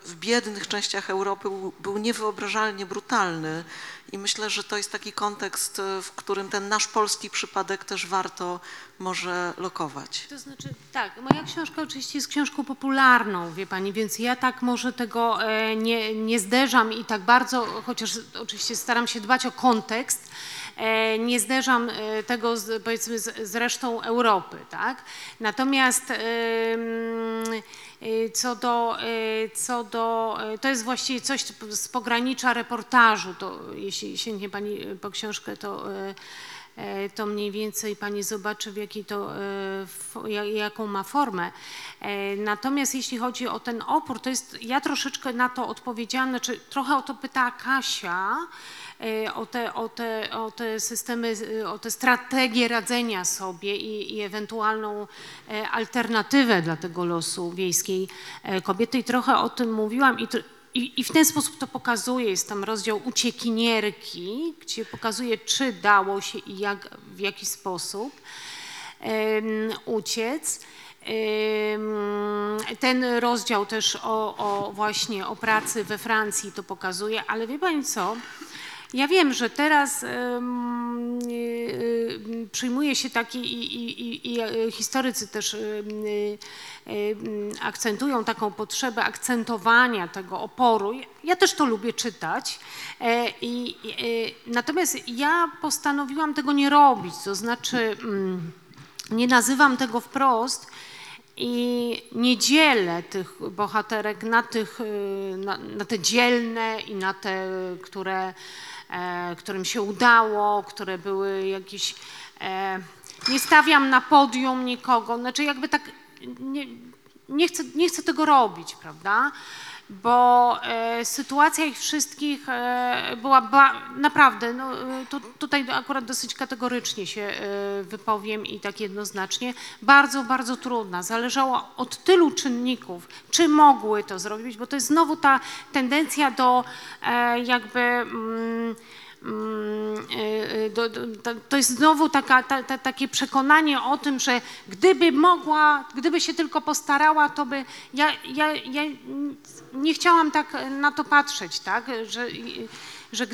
w biednych częściach Europy był niewyobrażalnie brutalny i myślę, że to jest taki kontekst, w którym ten nasz polski przypadek też warto może lokować. To znaczy tak, moja książka oczywiście jest książką popularną, wie pani, więc ja tak może tego nie zderzam i tak bardzo, chociaż oczywiście staram się dbać o kontekst, nie zderzam tego z, powiedzmy, z resztą Europy, tak? Natomiast to jest właściwie coś z pogranicza reportażu, to jeśli sięgnie pani po książkę, to mniej więcej pani zobaczy, w jakiej to, jaką ma formę. Natomiast jeśli chodzi o ten opór, to jest, ja troszeczkę na to odpowiedziałam, znaczy trochę o to pytała Kasia, o te systemy, o te strategie radzenia sobie i ewentualną alternatywę dla tego losu wiejskiej kobiety i trochę o tym mówiłam i w ten sposób to pokazuje, jest tam rozdział uciekinierki, gdzie pokazuje, czy dało się i jak, w jaki sposób uciec. Ten rozdział też właśnie o pracy we Francji to pokazuje, ale wie pani co? Ja wiem, że teraz przyjmuje się taki i historycy też akcentują taką potrzebę akcentowania tego oporu. Ja też to lubię czytać. Natomiast ja postanowiłam tego nie robić, to znaczy nie nazywam tego wprost i nie dzielę tych bohaterek na te dzielne i na te, którym się udało, które były jakieś... Nie stawiam na podium nikogo, znaczy jakby tak nie chcę tego robić, prawda? Bo sytuacja ich wszystkich była naprawdę, no, tutaj akurat dosyć kategorycznie się wypowiem i tak jednoznacznie, bardzo, bardzo trudna. Zależało od tylu czynników, czy mogły to zrobić, bo to jest znowu ta tendencja do jakby... to jest znowu takie przekonanie o tym, że gdyby mogła, gdyby się tylko postarała, to by... Ja nie chciałam tak na to patrzeć, tak? Że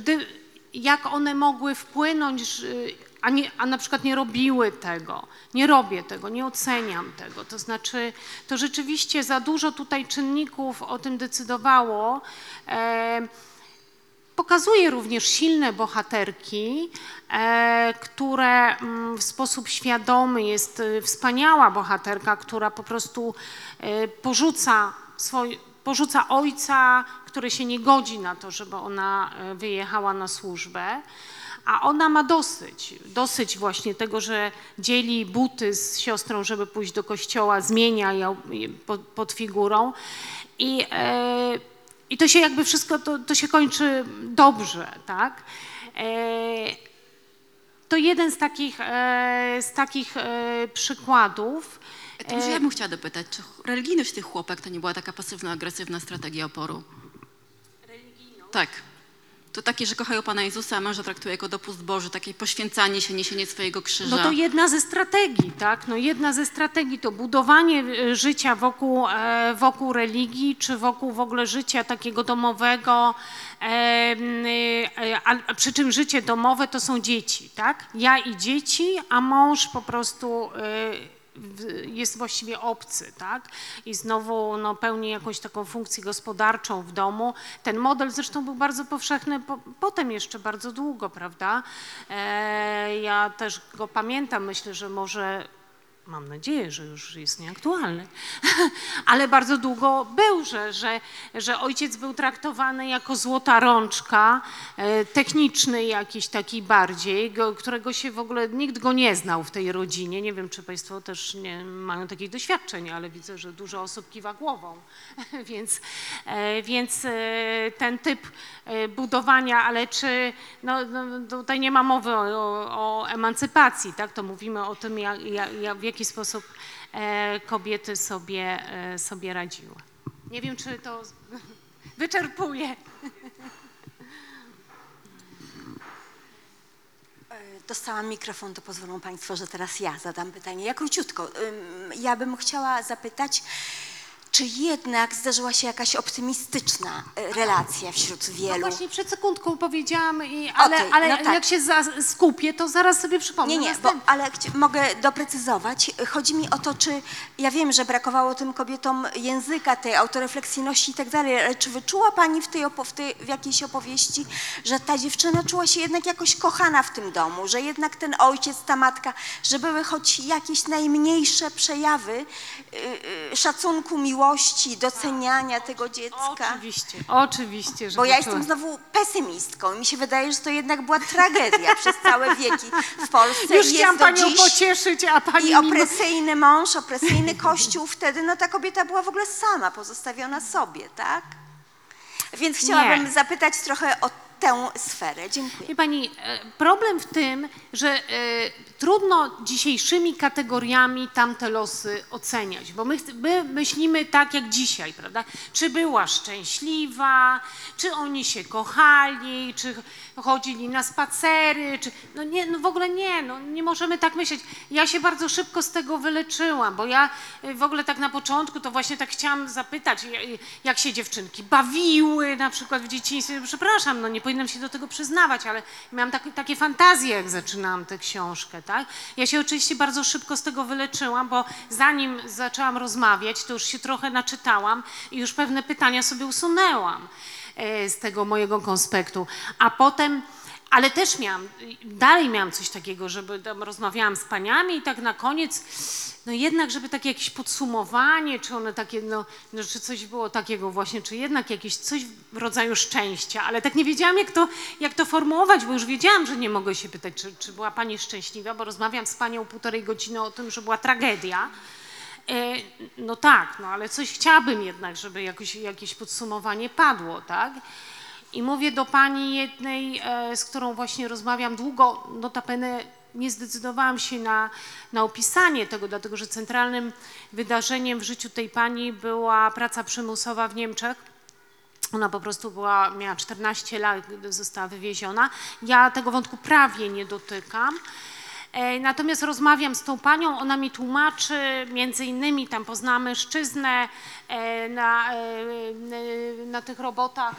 jak one mogły wpłynąć, a na przykład nie robiły tego, nie robię tego, nie oceniam tego. To znaczy, to rzeczywiście za dużo tutaj czynników o tym decydowało. Pokazuje również silne bohaterki, które w sposób świadomy, jest wspaniała bohaterka, która po prostu porzuca ojca, który się nie godzi na to, żeby ona wyjechała na służbę, a ona ma dosyć właśnie tego, że dzieli buty z siostrą, żeby pójść do kościoła, zmienia ją pod figurą i to się jakby wszystko, to się kończy dobrze, tak? To jeden z takich przykładów. To może ja bym chciała dopytać, czy religijność tych chłopek to nie była taka pasywno-agresywna strategia oporu? Religijność? Tak. To takie, że kochają Pana Jezusa, a męża traktuje jako dopust Boży, takie poświęcanie się, niesienie swojego krzyża. No to jedna ze strategii, tak? No jedna ze strategii to budowanie życia wokół religii, czy wokół w ogóle życia takiego domowego, a przy czym życie domowe to są dzieci, tak? Ja i dzieci, a mąż po prostu... jest właściwie obcy, tak? I znowu no, pełni jakąś taką funkcję gospodarczą w domu. Ten model zresztą był bardzo powszechny potem jeszcze bardzo długo, prawda? Ja też go pamiętam, myślę, że może mam nadzieję, że już jest nieaktualny, ale bardzo długo był, że ojciec był traktowany jako złota rączka, techniczny jakiś taki bardziej, którego się w ogóle nikt go nie znał w tej rodzinie. Nie wiem, czy Państwo też nie mają takich doświadczeń, ale widzę, że dużo osób kiwa głową, więc ten typ budowania, ale czy, tutaj nie ma mowy o emancypacji, tak? To mówimy o tym, w jaki sposób kobiety sobie radziły. Nie wiem, czy to wyczerpuje. Dostałam mikrofon, to pozwolą Państwo, że teraz ja zadam pytanie. Ja króciutko. Ja bym chciała zapytać, czy jednak zdarzyła się jakaś optymistyczna relacja wśród wielu? No właśnie przed sekundką powiedziałam, ale jak się skupię, to zaraz sobie przypomnę. Nie, ale mogę doprecyzować. Chodzi mi o to, czy ja wiem, że brakowało tym kobietom języka, tej autorefleksyjności i tak dalej, ale czy wyczuła Pani w jakiejś opowieści, że ta dziewczyna czuła się jednak jakoś kochana w tym domu, że jednak ten ojciec, ta matka, że były choć jakieś najmniejsze przejawy szacunku, miłości, doceniania tego dziecka. Oczywiście, że bo ja jestem znowu pesymistką i mi się wydaje, że to jednak była tragedia przez całe wieki w Polsce. Już chciałam Panią pocieszyć, a Pani... I opresyjny mąż, opresyjny Kościół wtedy, ta kobieta była w ogóle sama, pozostawiona sobie, tak? Więc chciałabym zapytać trochę o tę sferę. Dziękuję. Wie Pani, problem w tym, że trudno dzisiejszymi kategoriami tamte losy oceniać, bo my myślimy tak jak dzisiaj, prawda? Czy była szczęśliwa, czy oni się kochali, czy chodzili na spacery, czy... nie możemy tak myśleć. Ja się bardzo szybko z tego wyleczyłam, bo ja w ogóle tak na początku to właśnie tak chciałam zapytać, jak się dziewczynki bawiły na przykład w dzieciństwie. Przepraszam, nie powinnam się do tego przyznawać, ale miałam takie fantazje, jak zaczynałam tę książkę, tak? Ja się oczywiście bardzo szybko z tego wyleczyłam, bo zanim zaczęłam rozmawiać, to już się trochę naczytałam i już pewne pytania sobie usunęłam z tego mojego konspektu, a potem... Ale też dalej miałam coś takiego, żeby tam rozmawiałam z paniami i tak na koniec, jednak żeby takie jakieś podsumowanie, czy one takie, czy coś było takiego właśnie, czy jednak jakieś coś w rodzaju szczęścia, ale tak nie wiedziałam jak to formułować, bo już wiedziałam, że nie mogę się pytać, czy była pani szczęśliwa, bo rozmawiam z panią półtorej godziny o tym, że była tragedia. Ale coś chciałabym jednak, żeby jakieś podsumowanie padło, tak? I mówię do pani jednej, z którą właśnie rozmawiam długo, notabene nie zdecydowałam się na opisanie tego, dlatego że centralnym wydarzeniem w życiu tej pani była praca przymusowa w Niemczech. Ona po prostu miała 14 lat, gdy została wywieziona. Ja tego wątku prawie nie dotykam. Natomiast rozmawiam z tą panią, ona mi tłumaczy, między innymi tam poznała mężczyznę na tych robotach,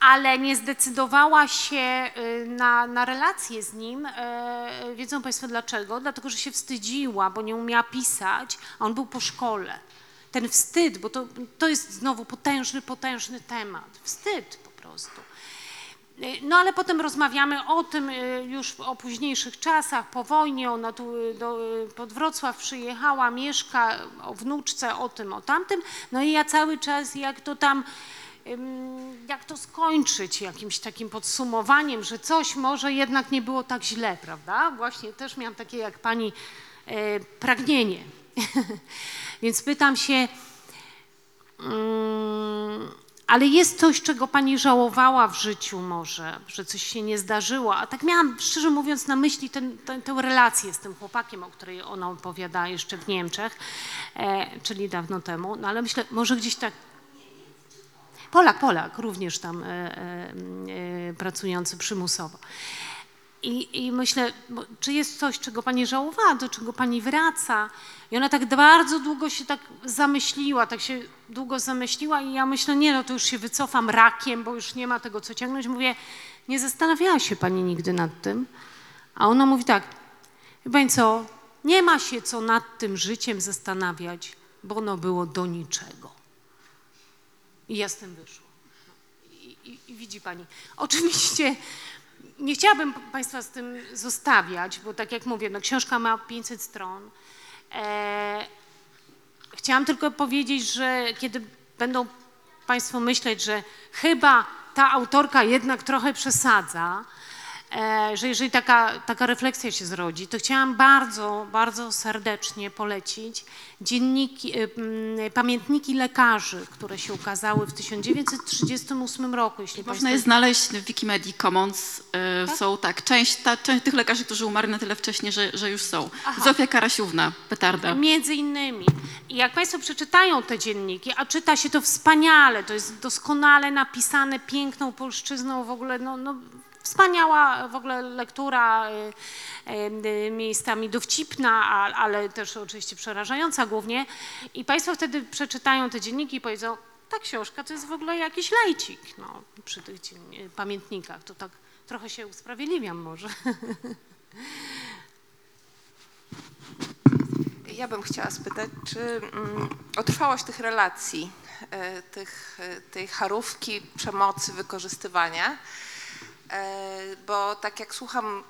ale nie zdecydowała się na relację z nim. Wiedzą Państwo dlaczego? Dlatego, że się wstydziła, bo nie umiała pisać, a on był po szkole. Ten wstyd, bo to jest znowu potężny temat. Wstyd po prostu. Ale potem rozmawiamy o tym już o późniejszych czasach, po wojnie. Ona tu pod Wrocław przyjechała, mieszka, o wnuczce, o tym, o tamtym. I ja cały czas jak to skończyć jakimś takim podsumowaniem, że coś może jednak nie było tak źle, prawda? Właśnie też miałam takie jak pani pragnienie. Więc pytam się, ale jest coś, czego pani żałowała w życiu może, że coś się nie zdarzyło? A tak miałam, szczerze mówiąc, na myśli tę relację z tym chłopakiem, o której ona opowiadała jeszcze w Niemczech, czyli dawno temu. Ale myślę, może gdzieś tak... Polak również tam pracujący przymusowo. I myślę, czy jest coś, czego pani żałowała, do czego pani wraca? I ona tak bardzo długo się tak zamyśliła i ja myślę, to już się wycofam rakiem, bo już nie ma tego co ciągnąć. Mówię, nie zastanawiała się pani nigdy nad tym? A ona mówi tak, wie pani co, nie ma się co nad tym życiem zastanawiać, bo ono było do niczego. I ja z tym wyszło. I widzi pani. Oczywiście nie chciałabym Państwa z tym zostawiać, bo tak jak mówię, książka ma 500 stron. Chciałam tylko powiedzieć, że kiedy będą Państwo myśleć, że chyba ta autorka jednak trochę przesadza, że jeżeli taka refleksja się zrodzi, to chciałam bardzo, bardzo serdecznie polecić pamiętniki lekarzy, które się ukazały w 1938 roku. Jeśli można je znaleźć w WikiMedii Commons. Tak? Są tak, część tych lekarzy, którzy umarli na tyle wcześnie, że już są. Aha. Zofia Karasiówna, petarda. Między innymi. I jak Państwo przeczytają te dzienniki, a czyta się to wspaniale, to jest doskonale napisane, piękną polszczyzną w ogóle, wspaniała w ogóle lektura, miejscami dowcipna, ale też oczywiście przerażająca głównie. I Państwo wtedy przeczytają te dzienniki i powiedzą, ta książka to jest w ogóle jakiś lajcik przy tych pamiętnikach. To tak trochę się usprawiedliwiam może. Ja bym chciała spytać, czy o trwałość tych relacji, tej charówki, przemocy, wykorzystywania, bo tak jak słucham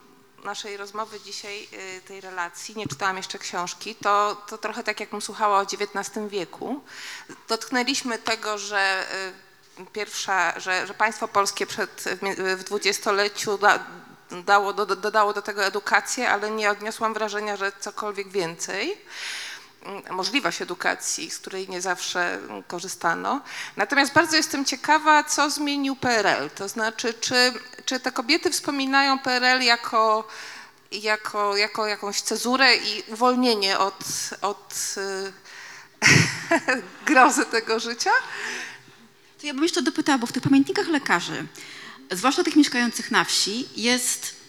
naszej rozmowy dzisiaj, tej relacji, nie czytałam jeszcze książki, to trochę tak jakbym słuchała o XIX wieku. Dotknęliśmy tego, że że państwo polskie w dwudziestoleciu dodało do tego edukację, ale nie odniosłam wrażenia, że cokolwiek więcej. Możliwość edukacji, z której nie zawsze korzystano. Natomiast bardzo jestem ciekawa, co zmienił PRL. To znaczy, czy te kobiety wspominają PRL jako jakąś cezurę i uwolnienie od grozy tego życia? To ja bym jeszcze dopytała, bo w tych pamiętnikach lekarzy, zwłaszcza tych mieszkających na wsi, jest...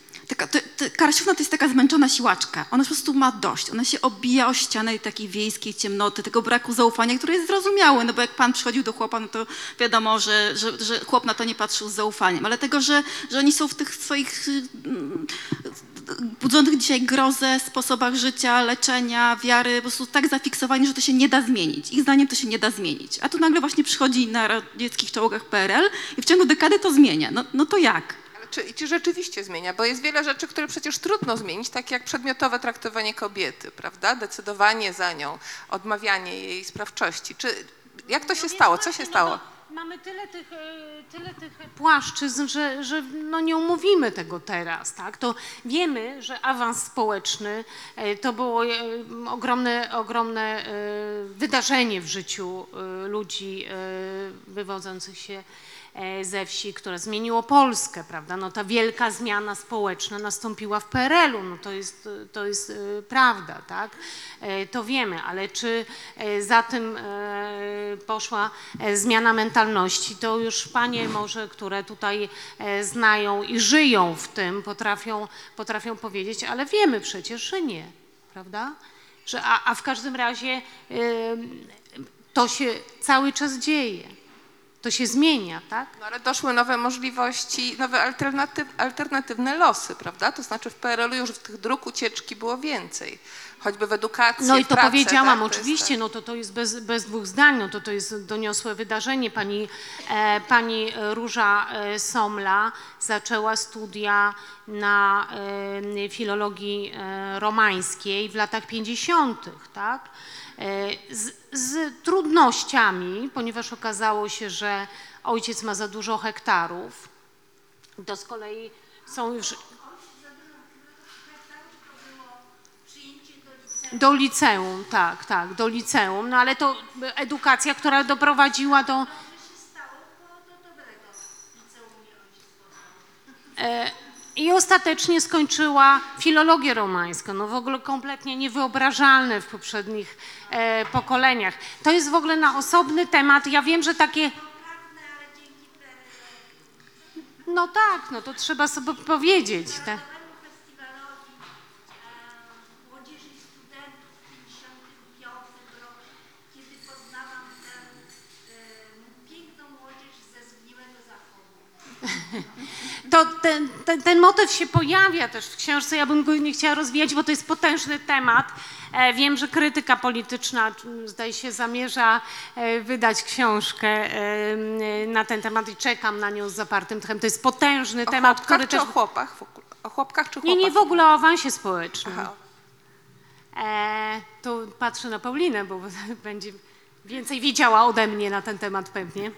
Karasiówna to jest taka zmęczona siłaczka. Ona po prostu ma dość. Ona się obija o ścianę takiej wiejskiej ciemnoty, tego braku zaufania, które jest zrozumiałe, bo jak pan przychodził do chłopa, to wiadomo, że chłop na to nie patrzył z zaufaniem, ale tego, że oni są w tych swoich budzących dzisiaj grozę sposobach życia, leczenia, wiary, po prostu tak zafiksowani, że to się nie da zmienić. Ich zdaniem to się nie da zmienić. A tu nagle właśnie przychodzi na radzieckich czołgach PRL i w ciągu dekady to zmienia. No to jak? Czy rzeczywiście zmienia, bo jest wiele rzeczy, które przecież trudno zmienić, tak jak przedmiotowe traktowanie kobiety, prawda? Decydowanie za nią, odmawianie jej sprawczości. Jak to się stało? Co się stało? Mamy tyle tych płaszczyzn, że nie umówimy tego teraz, tak? To wiemy, że awans społeczny to było ogromne wydarzenie w życiu ludzi wywodzących się ze wsi, które zmieniło Polskę, prawda? Ta wielka zmiana społeczna nastąpiła w PRL-u, to jest prawda, tak? To wiemy, ale czy za tym poszła zmiana mentalności, to już panie może, które tutaj znają i żyją w tym, potrafią powiedzieć, ale wiemy przecież, że nie, prawda? A w każdym razie to się cały czas dzieje. To się zmienia, tak? Ale doszły nowe możliwości, nowe alternatywne losy, prawda? To znaczy w PRL-u już w tych dróg ucieczki było więcej, choćby w edukacji, i to pracę, powiedziałam, tak? Oczywiście, to jest bez dwóch zdań, to jest doniosłe wydarzenie. Pani Róża Somla zaczęła studia na filologii romańskiej w latach 50., tak? Z trudnościami, ponieważ okazało się, że ojciec ma za dużo hektarów. To z kolei są już... Do liceum, tak, do liceum. Ale to edukacja, która doprowadziła do... I ostatecznie skończyła filologię romańską, w ogóle kompletnie niewyobrażalne w poprzednich pokoleniach. To jest w ogóle na osobny temat, ja wiem, że takie... to trzeba sobie powiedzieć. Tak. To ten motyw się pojawia też w książce, ja bym go nie chciała rozwijać, bo to jest potężny temat. Wiem, że krytyka polityczna, zdaje się, zamierza wydać książkę na ten temat i czekam na nią z zapartym tchem. To jest potężny temat, który też... O chłopkach czy chłopach? Nie, w ogóle o awansie społecznym. Aha. To patrzę na Paulinę, bo będzie więcej wiedziała ode mnie na ten temat pewnie.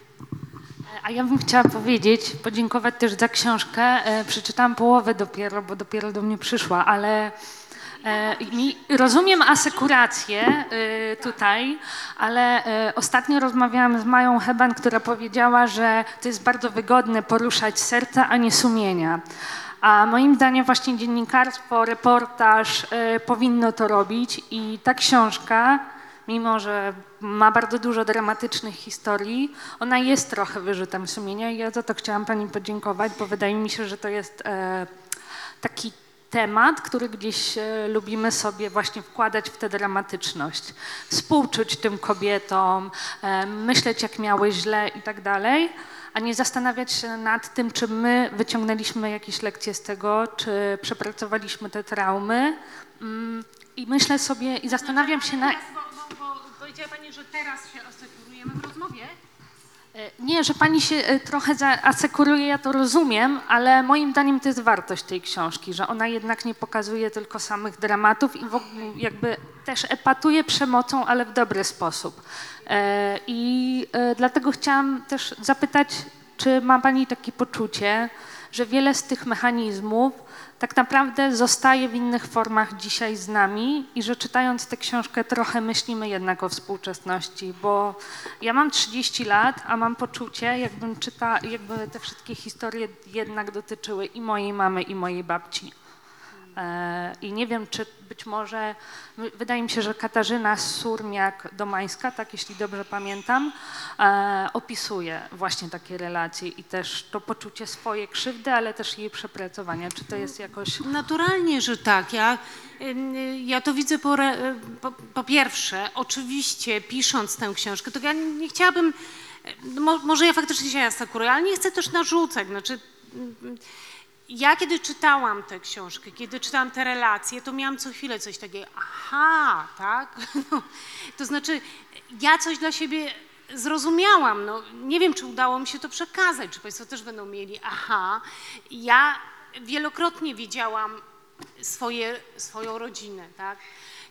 A ja bym chciała powiedzieć, podziękować też za książkę. Przeczytałam połowę dopiero, bo dopiero do mnie przyszła, ale rozumiem asekurację tutaj, ale ostatnio rozmawiałam z Mają Heban, która powiedziała, że to jest bardzo wygodne poruszać serca, a nie sumienia. A moim zdaniem właśnie dziennikarstwo, reportaż powinno to robić i ta książka, mimo że ma bardzo dużo dramatycznych historii, ona jest trochę wyrzutem sumienia i ja za to chciałam pani podziękować, bo wydaje mi się, że to jest taki temat, który gdzieś lubimy sobie właśnie wkładać w tę dramatyczność. Współczuć tym kobietom, myśleć jak miały źle i tak dalej, a nie zastanawiać się nad tym, czy my wyciągnęliśmy jakieś lekcje z tego, czy przepracowaliśmy te traumy. I myślę sobie i zastanawiam się na... Bo powiedziała pani, że teraz się asekurujemy w rozmowie. Nie, że pani się trochę asekuruje, ja to rozumiem, ale moim zdaniem to jest wartość tej książki, że ona jednak nie pokazuje tylko samych dramatów i jakby też epatuje przemocą, ale w dobry sposób. I dlatego chciałam też zapytać, czy ma pani takie poczucie, że wiele z tych mechanizmów tak naprawdę zostaje w innych formach dzisiaj z nami i że czytając tę książkę trochę myślimy jednak o współczesności, bo ja mam 30 lat, a mam poczucie, jakby te wszystkie historie jednak dotyczyły i mojej mamy, i mojej babci. I nie wiem, czy być może, wydaje mi się, że Katarzyna Surmiak-Domańska, tak jeśli dobrze pamiętam, opisuje właśnie takie relacje i też to poczucie swojej krzywdy, ale też jej przepracowania. Czy to jest jakoś... Naturalnie, że tak. Ja to widzę po pierwsze, oczywiście pisząc tę książkę, to ja nie chciałabym, może ja faktycznie się aseguruję, ale nie chcę też narzucać, znaczy... Ja kiedy czytałam tę książkę, kiedy czytałam te relacje, to miałam co chwilę coś takiego, aha, tak? No, to znaczy ja coś dla siebie zrozumiałam, no, nie wiem, czy udało mi się to przekazać, czy Państwo też będą mieli, aha. Ja wielokrotnie widziałam swoją rodzinę, tak?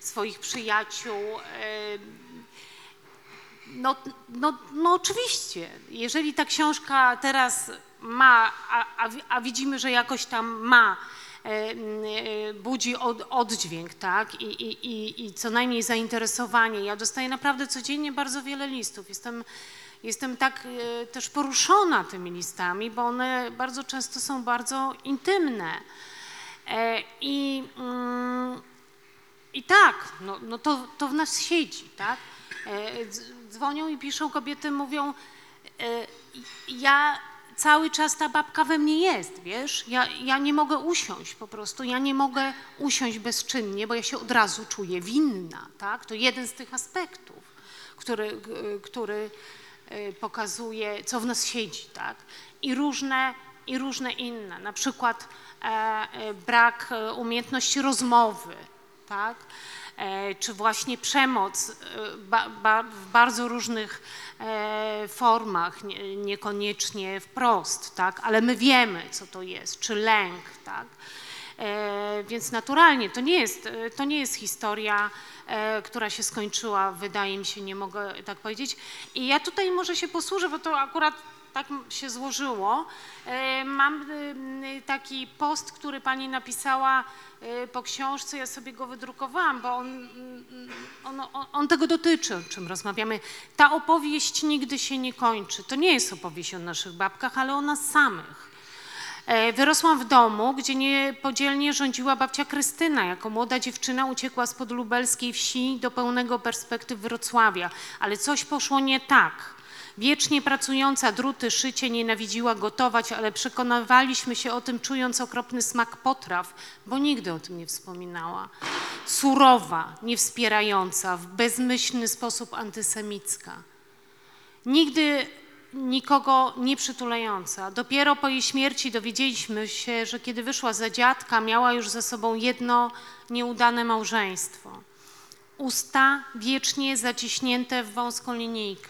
Swoich przyjaciół. No oczywiście, jeżeli ta książka teraz... ma, a widzimy, że jakoś tam ma, budzi oddźwięk, tak, i co najmniej zainteresowanie. Ja dostaję naprawdę codziennie bardzo wiele listów. Jestem tak też poruszona tymi listami, bo one bardzo często są bardzo intymne. I tak, no to w nas siedzi, tak. Dzwonią i piszą kobiety, mówią, ja... Cały czas ta babka we mnie jest, wiesz, ja nie mogę usiąść po prostu, ja nie mogę usiąść bezczynnie, bo ja się od razu czuję winna, tak? To jeden z tych aspektów, który pokazuje, co w nas siedzi, tak? I różne inne, na przykład brak umiejętności rozmowy, tak? Czy właśnie przemoc w bardzo różnych formach, niekoniecznie wprost, tak? Ale my wiemy, co to jest, czy lęk, tak? Więc naturalnie to nie jest historia, która się skończyła, wydaje mi się, nie mogę tak powiedzieć. I ja tutaj może się posłużę, bo to akurat tak się złożyło. Mam taki post, który pani napisała po książce, ja sobie go wydrukowałam, bo on tego dotyczy, o czym rozmawiamy. Ta opowieść nigdy się nie kończy. To nie jest opowieść o naszych babkach, ale o nas samych. Wyrosłam w domu, gdzie niepodzielnie rządziła babcia Krystyna. Jako młoda dziewczyna uciekła spod lubelskiej wsi do pełnego perspektyw Wrocławia, ale coś poszło nie tak. Wiecznie pracująca, druty, szycie, nienawidziła gotować, ale przekonywaliśmy się o tym, czując okropny smak potraw, bo nigdy o tym nie wspominała. Surowa, niewspierająca, w bezmyślny sposób antysemicka. Nigdy nikogo nie przytulająca. Dopiero po jej śmierci dowiedzieliśmy się, że kiedy wyszła za dziadka, miała już ze sobą jedno nieudane małżeństwo. Usta wiecznie zaciśnięte w wąską linijkę.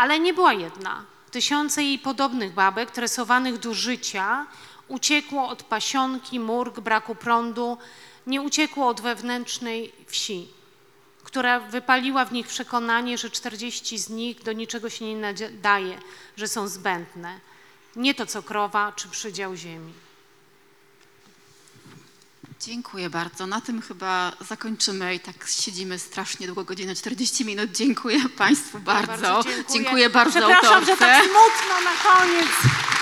Ale nie była jedna. Tysiące jej podobnych babek, tresowanych do życia, uciekło od pasionki, murg, braku prądu, nie uciekło od wewnętrznej wsi, która wypaliła w nich przekonanie, że 40 z nich do niczego się nie nadaje, że są zbędne. Nie to co krowa czy przydział ziemi. Dziękuję bardzo. Na tym chyba zakończymy i tak siedzimy strasznie długo, godzinę 40 minut. Dziękuję Państwu bardzo. Dziękuję bardzo. Przepraszam, że tak smutno na koniec.